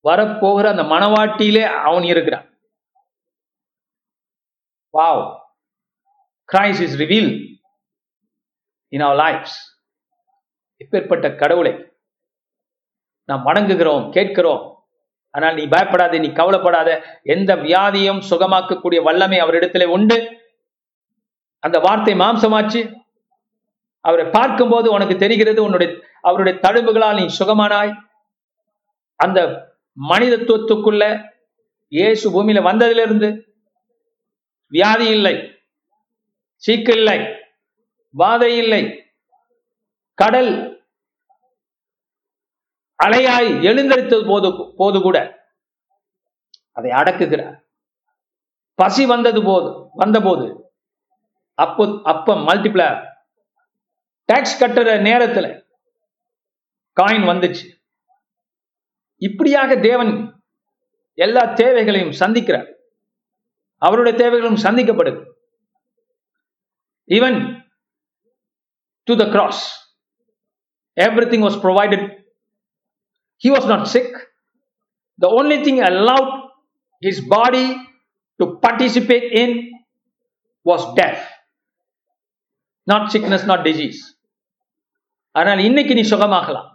வரப்போகிற அந்த மணவாட்டியிலே அவன் இருக்கிறான். Wow, Christ is reveal in our lives. இப்பேற்பட்ட கடவுளை நாம் வணங்குகிறோம், கேட்கிறோம். ஆனால் நீ பயப்படாத, நீ கவலைப்படாத, எந்த வியாதியும் சுகமாக்கக்கூடிய வல்லமை அவரிடத்திலே உண்டு. அந்த வார்த்தை மாம்சமாச்சு. அவரை பார்க்கும் போது உனக்கு தெரிகிறது, உன்னுடைய அவருடைய தழும்புகளால் நீ சுகமானாய். அந்த மனிதத்துவத்துக்குள்ள இயேசு பூமியில வந்ததிலிருந்து வியாதி இல்லை, சீக்கு இல்லை, வாதை இல்லை, கடல் அலையாய் எழுந்தரித்தது போது போது கூட அதை அடக்குகிறார். பசி வந்தது போது வந்த போது அப்போ அப்ப மல்டிப்ளை டாக்ஸ் கட்டுற நேரத்துல காயின் வந்துச்சு. இப்படியாக தேவன் எல்லா தேவைகளையும் சந்திக்கிறார், அவருடைய தேவைகளும் சந்திக்கப்படுது. Even to the cross everything was provided. He was not sick. The only thing allowed his body to participate in was death, not sickness, not disease. ஆனால் இன்னைக்கு நீ சுகமாகலாம்,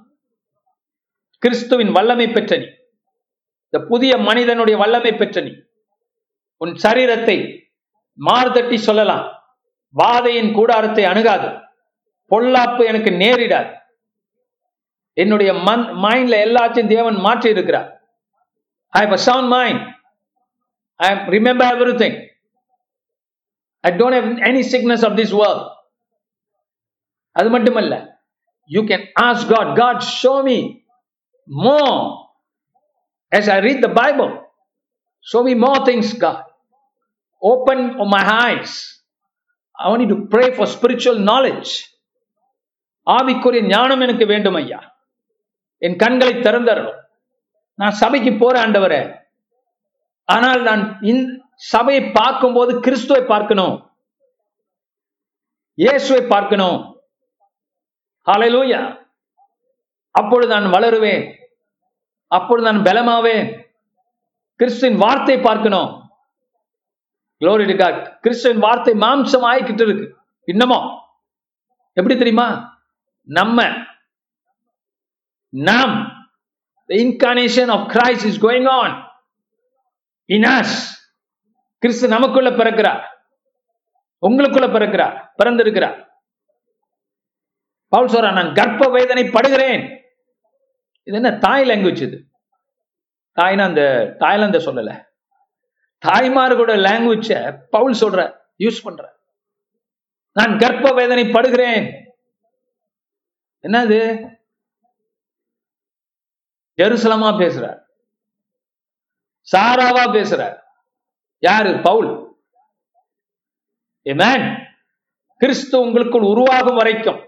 கிறிஸ்துவின் வல்லமை பெற்ற நீ, இந்த புதிய மனிதனுடைய வல்லமை பெற்ற நீ உன் சரீரத்தை மார்தட்டி சொல்லலாம். வாதையின் கூடாரத்தை அணுகாது, பொல்லாப்பு எனக்கு நேரிடாது, என்னுடைய மன் மைண்ட்ல எல்லாத்தையும் தேவன் மாற்றி இருக்கிறார். I have a sound mind, I remember everything, I don't have any sickness of this world. அது மட்டுமல்ல, you can ask God, God show me more as I read the Bible. Show me more things, God. Open my eyes. I want you to pray for spiritual knowledge. ஆவிக்குரிய ஞானம் எனக்கு வேண்டும் ஐயா, என் கண்களை திறந்தரணும். நான் சபைக்கு போற ஆண்டவரே, ஆனால் நான் சபையை பார்க்கும் போது கிறிஸ்துவை பார்க்கணும், இயேசுவை பார்க்கணும். ஹல்லேலூயா. அப்பொழுது நான் வளருவேன், அப்பொழுது நான் பலமாவேன். கிறிஸ்துவின் வார்த்தை பார்க்கணும். Glory to God. கிறிஸ்துவின் வார்த்தை மாம்சம் ஆயிக்கிட்டு இருக்கு இன்னமோ. எப்படி தெரியுமா, நம்ம நாம் the incarnation of Christ is going on in us. கிறிஸ்து நமக்குள்ள பிறக்கிறார், உங்களுக்குள்ள பிறக்கிறார், பிறந்திருக்கிறார். பவுல் சொல்றார், நான் கர்ப்ப வேதனை படுகிறேன். இது என்ன தாய் லாங்குவேஜ்? இது தாய்னா அந்த தாய்லாந்த சொல்லல, தாய்மார்களோட லாங்குவேஜ பவுல் சொல்ற, யூஸ் பண்ற. நான் கர்ப்ப வேதனை படுகிறேன். என்னது, ஜெருசலமா பேசுறார், சாராவா பேசுறார். யாரு? பவுல். ஆமென். கிறிஸ்து உங்களுக்குள் உருவாகும் வரைக்கும்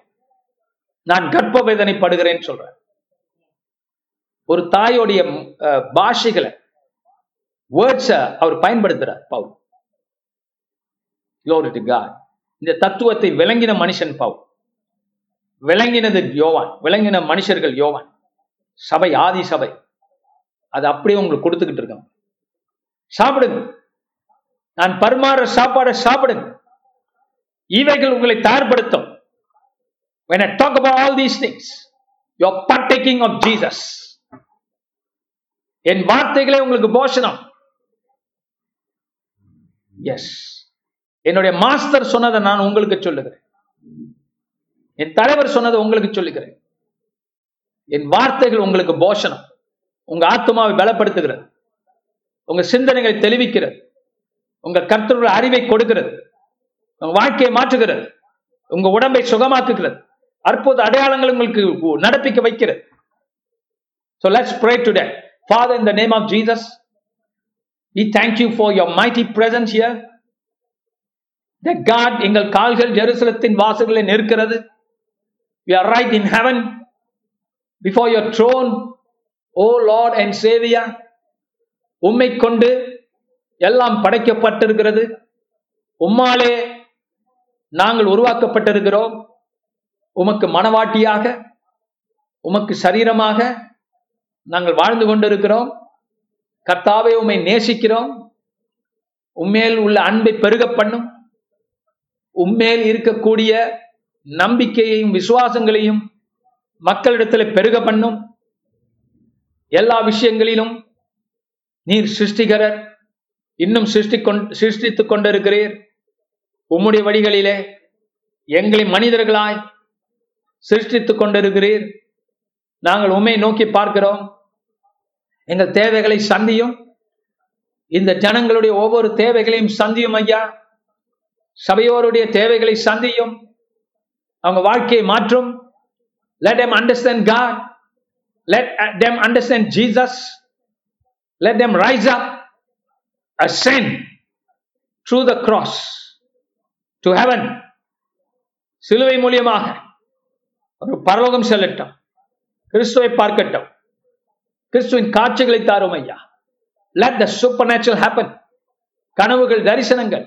நான் கர்ப்ப வேதனை படுகிறேன்னு சொல்றேன். ஒரு தாயோடைய பாஷைகளை வேர்ட்ஸை அவர் பயன்படுத்துறார் பவுல். Glory to God. இந்த தத்துவத்தை விளங்கின மனுஷன் பவுல், விளங்கினது யோவான், விளங்கின மனுஷர்கள் யோவான், சபை ஆதி சபை. அது அப்படியே உங்களுக்கு கொடுத்துக்கிட்டு இருக்கேன். சாப்பிடுங்க, நான் பரிமாற சாப்பாடை சாப்பிடுங்க, இவைகள் உங்களை தயார்படுத்தும். When I talk about all these things, you are partaking of Jesus. என் வார்த்தைகளே உங்களுக்கு போஷணம். எஸ், என்னுடைய மாஸ்டர் சொன்னதை நான் உங்களுக்கு சொல்லுகிறேன், என் தலைவர் சொன்னதை உங்களுக்கு சொல்லுகிறேன். என் வார்த்தைகள் உங்களுக்கு போஷணம், உங்க ஆத்மாவை பலப்படுத்துகிறது, உங்க சிந்தனைகளை தெளிவிக்கிறது, உங்க கர்த்தருடைய அறிவை கொடுக்கிறது, உங்க வாழ்க்கையை மாற்றுகிறது, உங்க உடம்பை சுகமாக்குகிறது, அற்புத அடையாளங்கள் உங்களுக்கு நடப்பிக்க வைக்கிறது. So let's pray today. Father, in the name of Jesus, we thank you for your mighty presence here. That God, எங்கள் கால்கள் ஜெருசலத்தின் வாசல்களில் நிற்கிறது. We are right in heaven before your throne, O Lord and Savior. உம்மை கொண்டு எல்லாம் படைக்கப்பட்டிருக்கிறது, உம்மாலே நாங்கள் உருவாக்கப்பட்டிருக்கிறோம். உமக்கு மனவாட்டியாக, உமக்கு சரீரமாக நாங்கள் வாழ்ந்து கொண்டிருக்கிறோம். கர்த்தாவே, உம்மை நேசிக்கிறோம். உம்மேல் உள்ள அன்பை பெருக பண்ணும். உம்மேல் இருக்கக்கூடிய நம்பிக்கையையும் விசுவாசங்களையும் மக்களிடத்தில் பெருக பண்ணும். எல்லா விஷயங்களிலும் நீர் சிருஷ்டிகரர், இன்னும் சிருஷ்டி சிருஷ்டித்துக் கொண்டிருக்கிறீர். உம்முடைய வழிகளிலே எங்களை மனிதர்களாய் சிருஷ்டித்துக் கொண்டிருக்கிறீர். நாங்கள் உம்மை நோக்கி பார்க்கிறோம். எங்கள் தேவைகளை சந்தியும், இந்த ஜனங்களுடைய ஒவ்வொரு தேவைகளையும் சந்தியும் ஐயா. சபையோருடைய தேவைகளை சந்தியும், அவங்க வாழ்க்கையை மாற்றும். Let them understand God. Let them understand Jesus. Let them rise up, ascend through the cross to heaven. சிலுவை மூலமாக ஒரு பரலோகம் செல்லட்டும், கிறிஸ்துவை பார்க்கட்டும், கிறிஸ்துவின் காட்சிகளை தாரும் ஐயா. Let the supernatural happen. கனவுகள், தரிசனங்கள்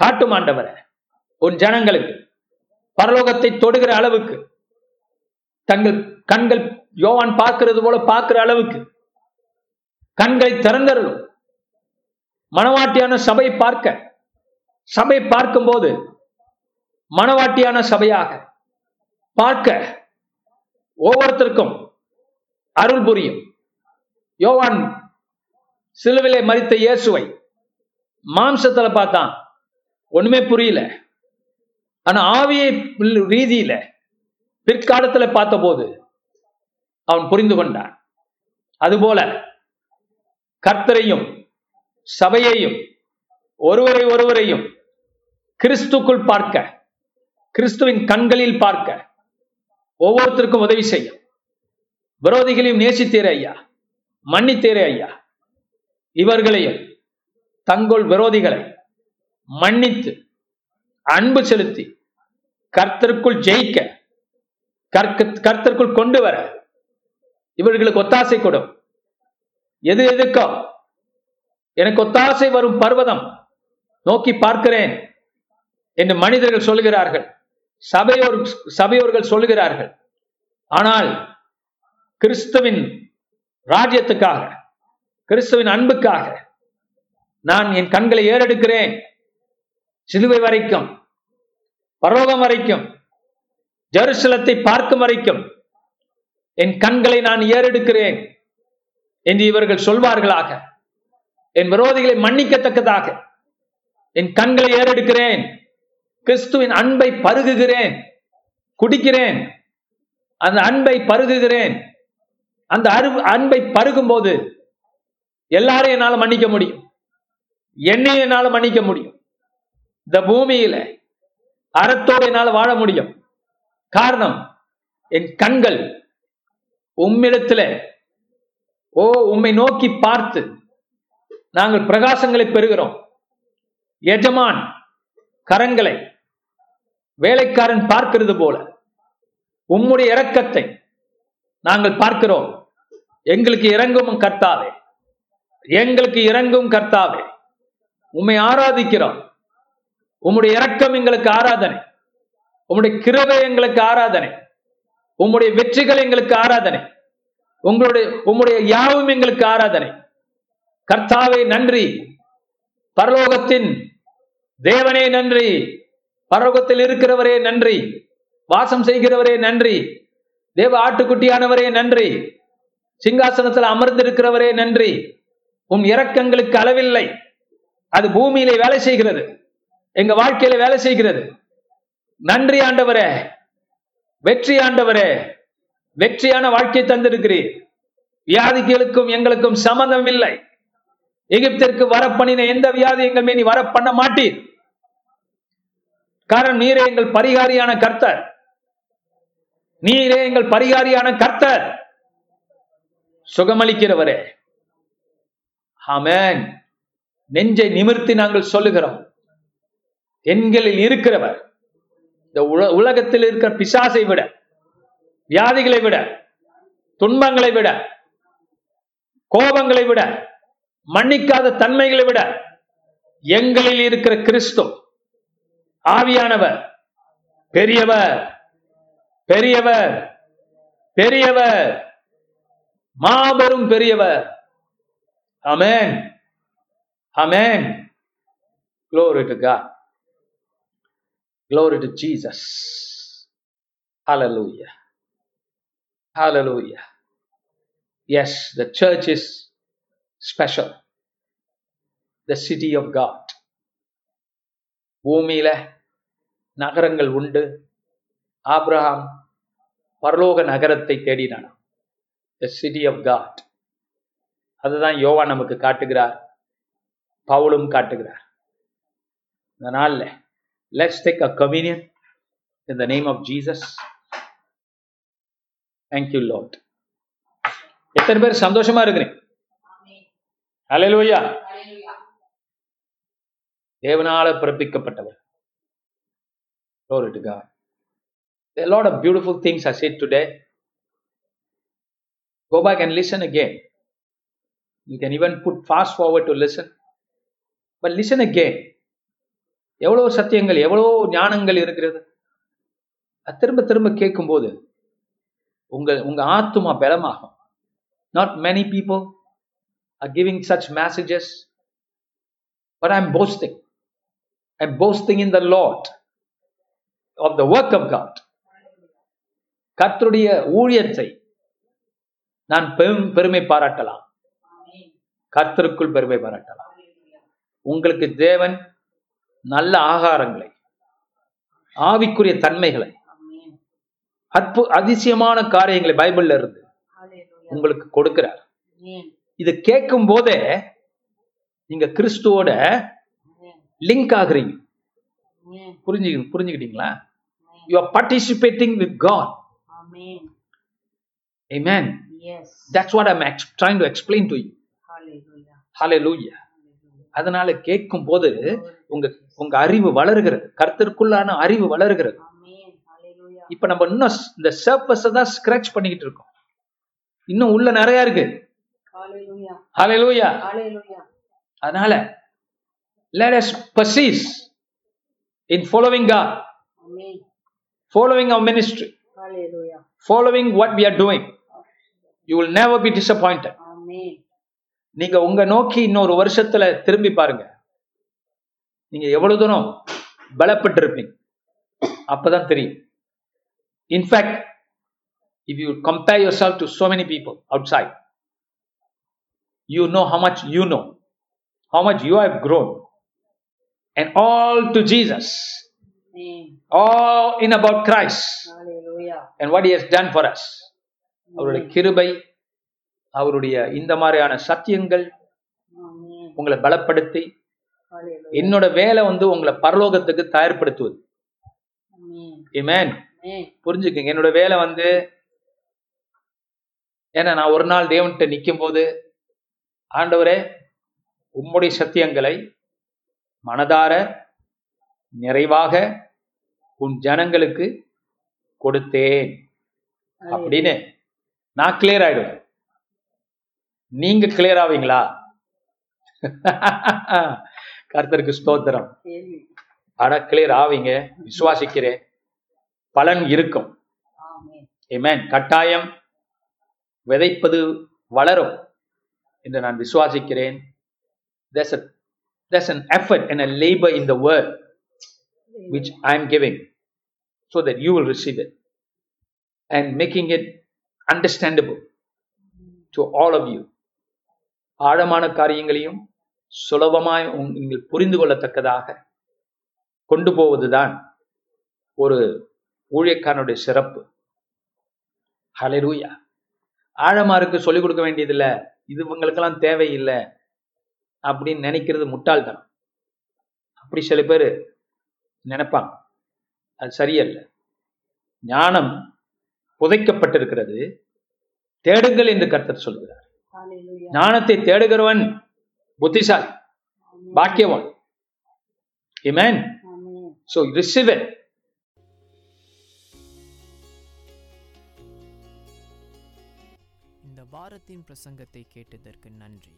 காட்டும் ஆண்டவரே. உன் ஜனங்களுக்கு பரலோகத்தை தொடுகிற அளவுக்கு, தங்கள் கண்கள் யோவான் பார்க்கிறது போல பார்க்கிற அளவுக்கு கண்களை திறந்தருளும். மனவாட்டியான சபை பார்க்க, சபை பார்க்கும் போது மனவாட்டியான சபையாக பார்க்க ஒவ்வொருத்தருக்கும் அருள் புரியும். யோவான் சிலுவிலே மரித்த இயேசுவை மாம்சத்துல பார்த்தான், ஒண்ணுமே புரியல. ஆனா ஆவியை ரீதியில பிற்காலத்துல பார்த்த போது அவன் புரிந்து கொண்டான். அதுபோல கர்த்தரையும் சபையையும் ஒருவரை ஒருவரையும் கிறிஸ்துக்குள் பார்க்க, கிறிஸ்துவின் கண்களில் பார்க்க ஒவ்வொருத்தருக்கும் உதவி செய்யும். விரோதிகளையும் நேசித்தீரே ஐயா, மன்னித்தீரே ஐயா. இவர்களையும் தங்கள் விரோதிகளை மன்னித்து அன்பு செலுத்தி கர்த்தருக்குள் ஜெயிக்க, கர்த்தருக்குள் கொண்டு வர இவர்களுக்கு ஒத்தாசை கொடும். எது எதுக்கோ எனக்கு ஒத்தாசை வரும் பர்வதம் நோக்கி பார்க்கிறேன் என்று மனிதர்கள் சொல்கிறார்கள், சபையோர் சபையோர்கள் சொல்கிறார்கள். ஆனால் கிறிஸ்துவின் ராஜ்யத்துக்காக, கிறிஸ்துவின் அன்புக்காக நான் என் கண்களை ஏறெடுக்கிறேன். சிலுவை வரைக்கும், பரலோகம் வரைக்கும், ஜெருசலத்தை பார்க்கும் வரைக்கும் என் கண்களை நான் ஏறெடுக்கிறேன் என்று இவர்கள் சொல்வார்களாக. என் விரோதிகளை மன்னிக்கத்தக்கதாக என் கண்களை ஏறெடுக்கிறேன். கிறிஸ்துவின் அன்பை பருகுகிறேன், குடிக்கிறேன், அந்த அன்பை பருகுகிறேன். அந்த அன்பை பருகும் போது எல்லாரையும் என்னால் மன்னிக்க முடியும், என்னையும் என்னால் மன்னிக்க முடியும். இந்த பூமியில அறத்தோடு என்னால் வாழ முடியும். காரணம், என் கண்கள் உம்மிடத்துல ஓ உம்மை நோக்கி பார்த்து நாங்கள் பிரகாசங்களை பெறுகிறோம். எஜமான் கரங்களை வேலைக்காரன் பார்க்கிறது போல உம்முடைய இரக்கத்தை நாங்கள் பார்க்கிறோம். எங்களுக்கு இறங்கும் கர்த்தாவே, எங்களுக்கு இறங்கும் கர்த்தாவே, உம்மை ஆராதிக்கிறோம். உம்முடைய இரக்கம் எங்களுக்கு ஆராதனை, உம்முடைய கிருபை எங்களுக்கு ஆராதனை, உம்முடைய வெற்றிகள் எங்களுக்கு ஆராதனை, உங்களுடைய உம்முடைய யாவும் எங்களுக்கு ஆராதனை. கர்த்தாவே நன்றி, பரலோகத்தின் தேவனே நன்றி, பரலோகத்தில் இருக்கிறவரே நன்றி, வாசம் செய்கிறவரே நன்றி, தேவ ஆட்டுக்குட்டியானவரே நன்றி, சிங்காசனத்தில் அமர்ந்திருக்கிறவரே நன்றி. உம் இரக்கங்களுக்கு அளவில்லை. அது பூமியிலே வேலை செய்கிறது, எங்க வாழ்க்கையில வேலை செய்கிறது. நன்றி ஆண்டவரே, வெற்றி ஆண்டவரே, வெற்றியான வாழ்க்கை தந்திருக்கிறீர். வியாதிகளுக்கும் எங்களுக்கும் சம்பந்தம் இல்லை. எகிப்திற்கு வரப்பண்ணின எந்த வியாதி எங்கள் மேல் நீ வர பண்ண மாட்டீர். காரணம் நீரே எங்கள் பரிகாரியான கர்த்தர், நீரே எங்கள் பரிகாரியான கர்த்தர், சுகமளிக்கிறவரே. ஆமென். நெஞ்சை நிமிர்த்தி நாங்கள் சொல்லுகிறோம், எண்களில் இருக்கிறவர் இந்த உலகத்தில் இருக்கிற பிசாசை விட, வியாதிகளை விட, துன்பங்களை விட, கோபங்களை விட, மன்னிக்காத தன்மைகளை விட எங்களில் இருக்கிற கிறிஸ்து ஆவியானவர் பெரியவர், பெரியவர், பெரியவர், மாபெரும் பெரியவர். ஆமென், ஆமென். Glory to God. Glory to Jesus. Hallelujah. Hallelujah. Yes, the church is special. The city of God. பூமியில நகரங்கள் உண்டு. ஆபிரகாம் பரலோக நகரத்தை தேடினான், the city of God. அதுதான் யோவான் நமக்கு காட்டுகிறார், பவுலும் காட்டுகிறார். இந்த நாளில் let's take a communion in the name of Jesus. Thank you Lord. எத்தனை பேர் சந்தோஷமா இருக்கிறீங்க? ஹல்லேலூயா. தேவனால பிறப்பிக்கப்பட்டவர். Glory to God. There are a lot of beautiful things I said today. Go back and listen again. You can even put fast forward to listen. But listen again. எவ்வளோ சத்தியங்கள், எவ்வளோ ஞானங்கள் இருக்கிறது. அது திரும்ப திரும்ப கேட்கும்போது உங்கள் உங்கள் ஆத்துமா பலமாகும். Not many people are giving such messages. But I'm boasting. I'm boasting in the Lord of the work of God. கர்த்தருடைய ஊழியத்தை நான் பெருமை பாராட்டலாம். கர்த்தருக்குள் பெருமை பாராட்டலாம். உங்களுக்கு தேவன் நல்ல ஆகாரங்களை, ஆவிக்குரிய தன்மைகளை, அற்பு அதிசயமான காரியங்களை பைபிள்ல இருந்து உங்களுக்கு கொடுக்கிறார். இது கேட்கும் போதே நீங்க கிறிஸ்துவோட லிங்க் ஆகுறீங்க. புரிஞ்சு புரிஞ்சுக்கிட்டீங்களா? You are participating with God. Amen. Amen. Yes. That's what I'm ex- trying to explain to you. Hallelujah. Hallelujah. அதனால கேட்கும் போது உங்க உங்க அறிவு வளர்கிறது, கர்த்தருக்குள்ளான அறிவு வளர்கிறது. Amen. Hallelujah. இப்ப நம்ம இன்னும் இந்த சர்ஃபஸை தான் ஸ்கிராட்ச் பண்ணிக்கிட்டு இருக்கோம். இன்னும் உள்ள நிறைய இருக்கு. Hallelujah. Hallelujah. Hallelujah. அதனால let us persist in following God. Amen. Following our ministry. Hallelujah. Following what we are doing. You will never be disappointed. Amen. நீங்க உங்க நோக்கி இன்னொரு வருஷத்துல திரும்பி பாருங்க, நீங்க எவ்வளவு தூரம் பலப்பட்டு இருப்பீங்க அப்பதான் தெரியும். In fact if you compare yourself to so many people outside, you know how much you know. How much you have grown, and all to Jesus. Amen. All in about Christ. Hallelujah. And what He has done for us. அவருடைய கிருபை, அவருடைய இந்த மாதிரியான சத்தியங்கள் உங்களை பலப்படுத்தி, என்னோட வேலை வந்து உங்களை பரலோகத்துக்கு தயார்படுத்துவது. Amen. புரிஞ்சுக்கங்க, என்னோட வேலை வந்து, ஏன்னா நான் ஒரு நாள் தேவன்கிட்ட நிற்கும் போது, ஆண்டவரே உம்முடைய சத்தியங்களை மனதார நிறைவாக உன் ஜனங்களுக்கு கொடுத்தேன் அப்படின்னு நான் கிளியர் ஆயிடுவேன். நீங்க கிளியர் ஆவீங்களா? கர்த்தருக்கு ஸ்தோத்திரம். ஆனா கிளியர் ஆவீங்க, விசுவாசிக்கிறேன், பலன் இருக்கும். கட்டாயம் விதைப்பது வளரும் என்று நான் விசுவாசிக்கிறேன். There's a, there's an effort and a labor in the word which I am giving so that you will receive it and making it understandable to all of you. ஆழமான காரியங்களையும் சுலபமாய் நீங்கள் புரிந்து கொள்ளத்தக்கதாக கொண்டு போவதுதான் ஒரு ஊழியக்காரனுடைய சிறப்பு. ஹல்லேலூயா. ஆழமாருக்கு சொல்லிக் கொடுக்க வேண்டியதில்லை, இது இவங்களுக்கெல்லாம் தேவையில்லை அப்படின்னு நினைக்கிறது முட்டாள்தனம். அப்படி சில பேர் நினைப்பாங்க, அது சரியல்ல. ஞானம் புதைக்கப்பட்டிருக்கிறது, தேடுங்கள் என்று கர்த்தர் சொல்கிறார். ஞானத்தை தேடுகிறவன் புத்திசாலி, பாக்கியவான். ஆமென். So receive it. இந்த வாரத்தின் பிரசங்கத்தை கேட்டதற்கு நன்றி.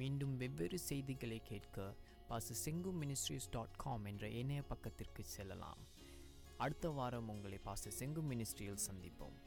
மீண்டும் வெவ்வேறு செய்திகளை கேட்க pastor Sengu ministries dot com என்ற இணைய பக்கத்திற்கு செல்லலாம். அடுத்த வாரம் உங்களை பாஸ்டர் செங்கு மினிஸ்ட்ரியில் சந்திப்போம்.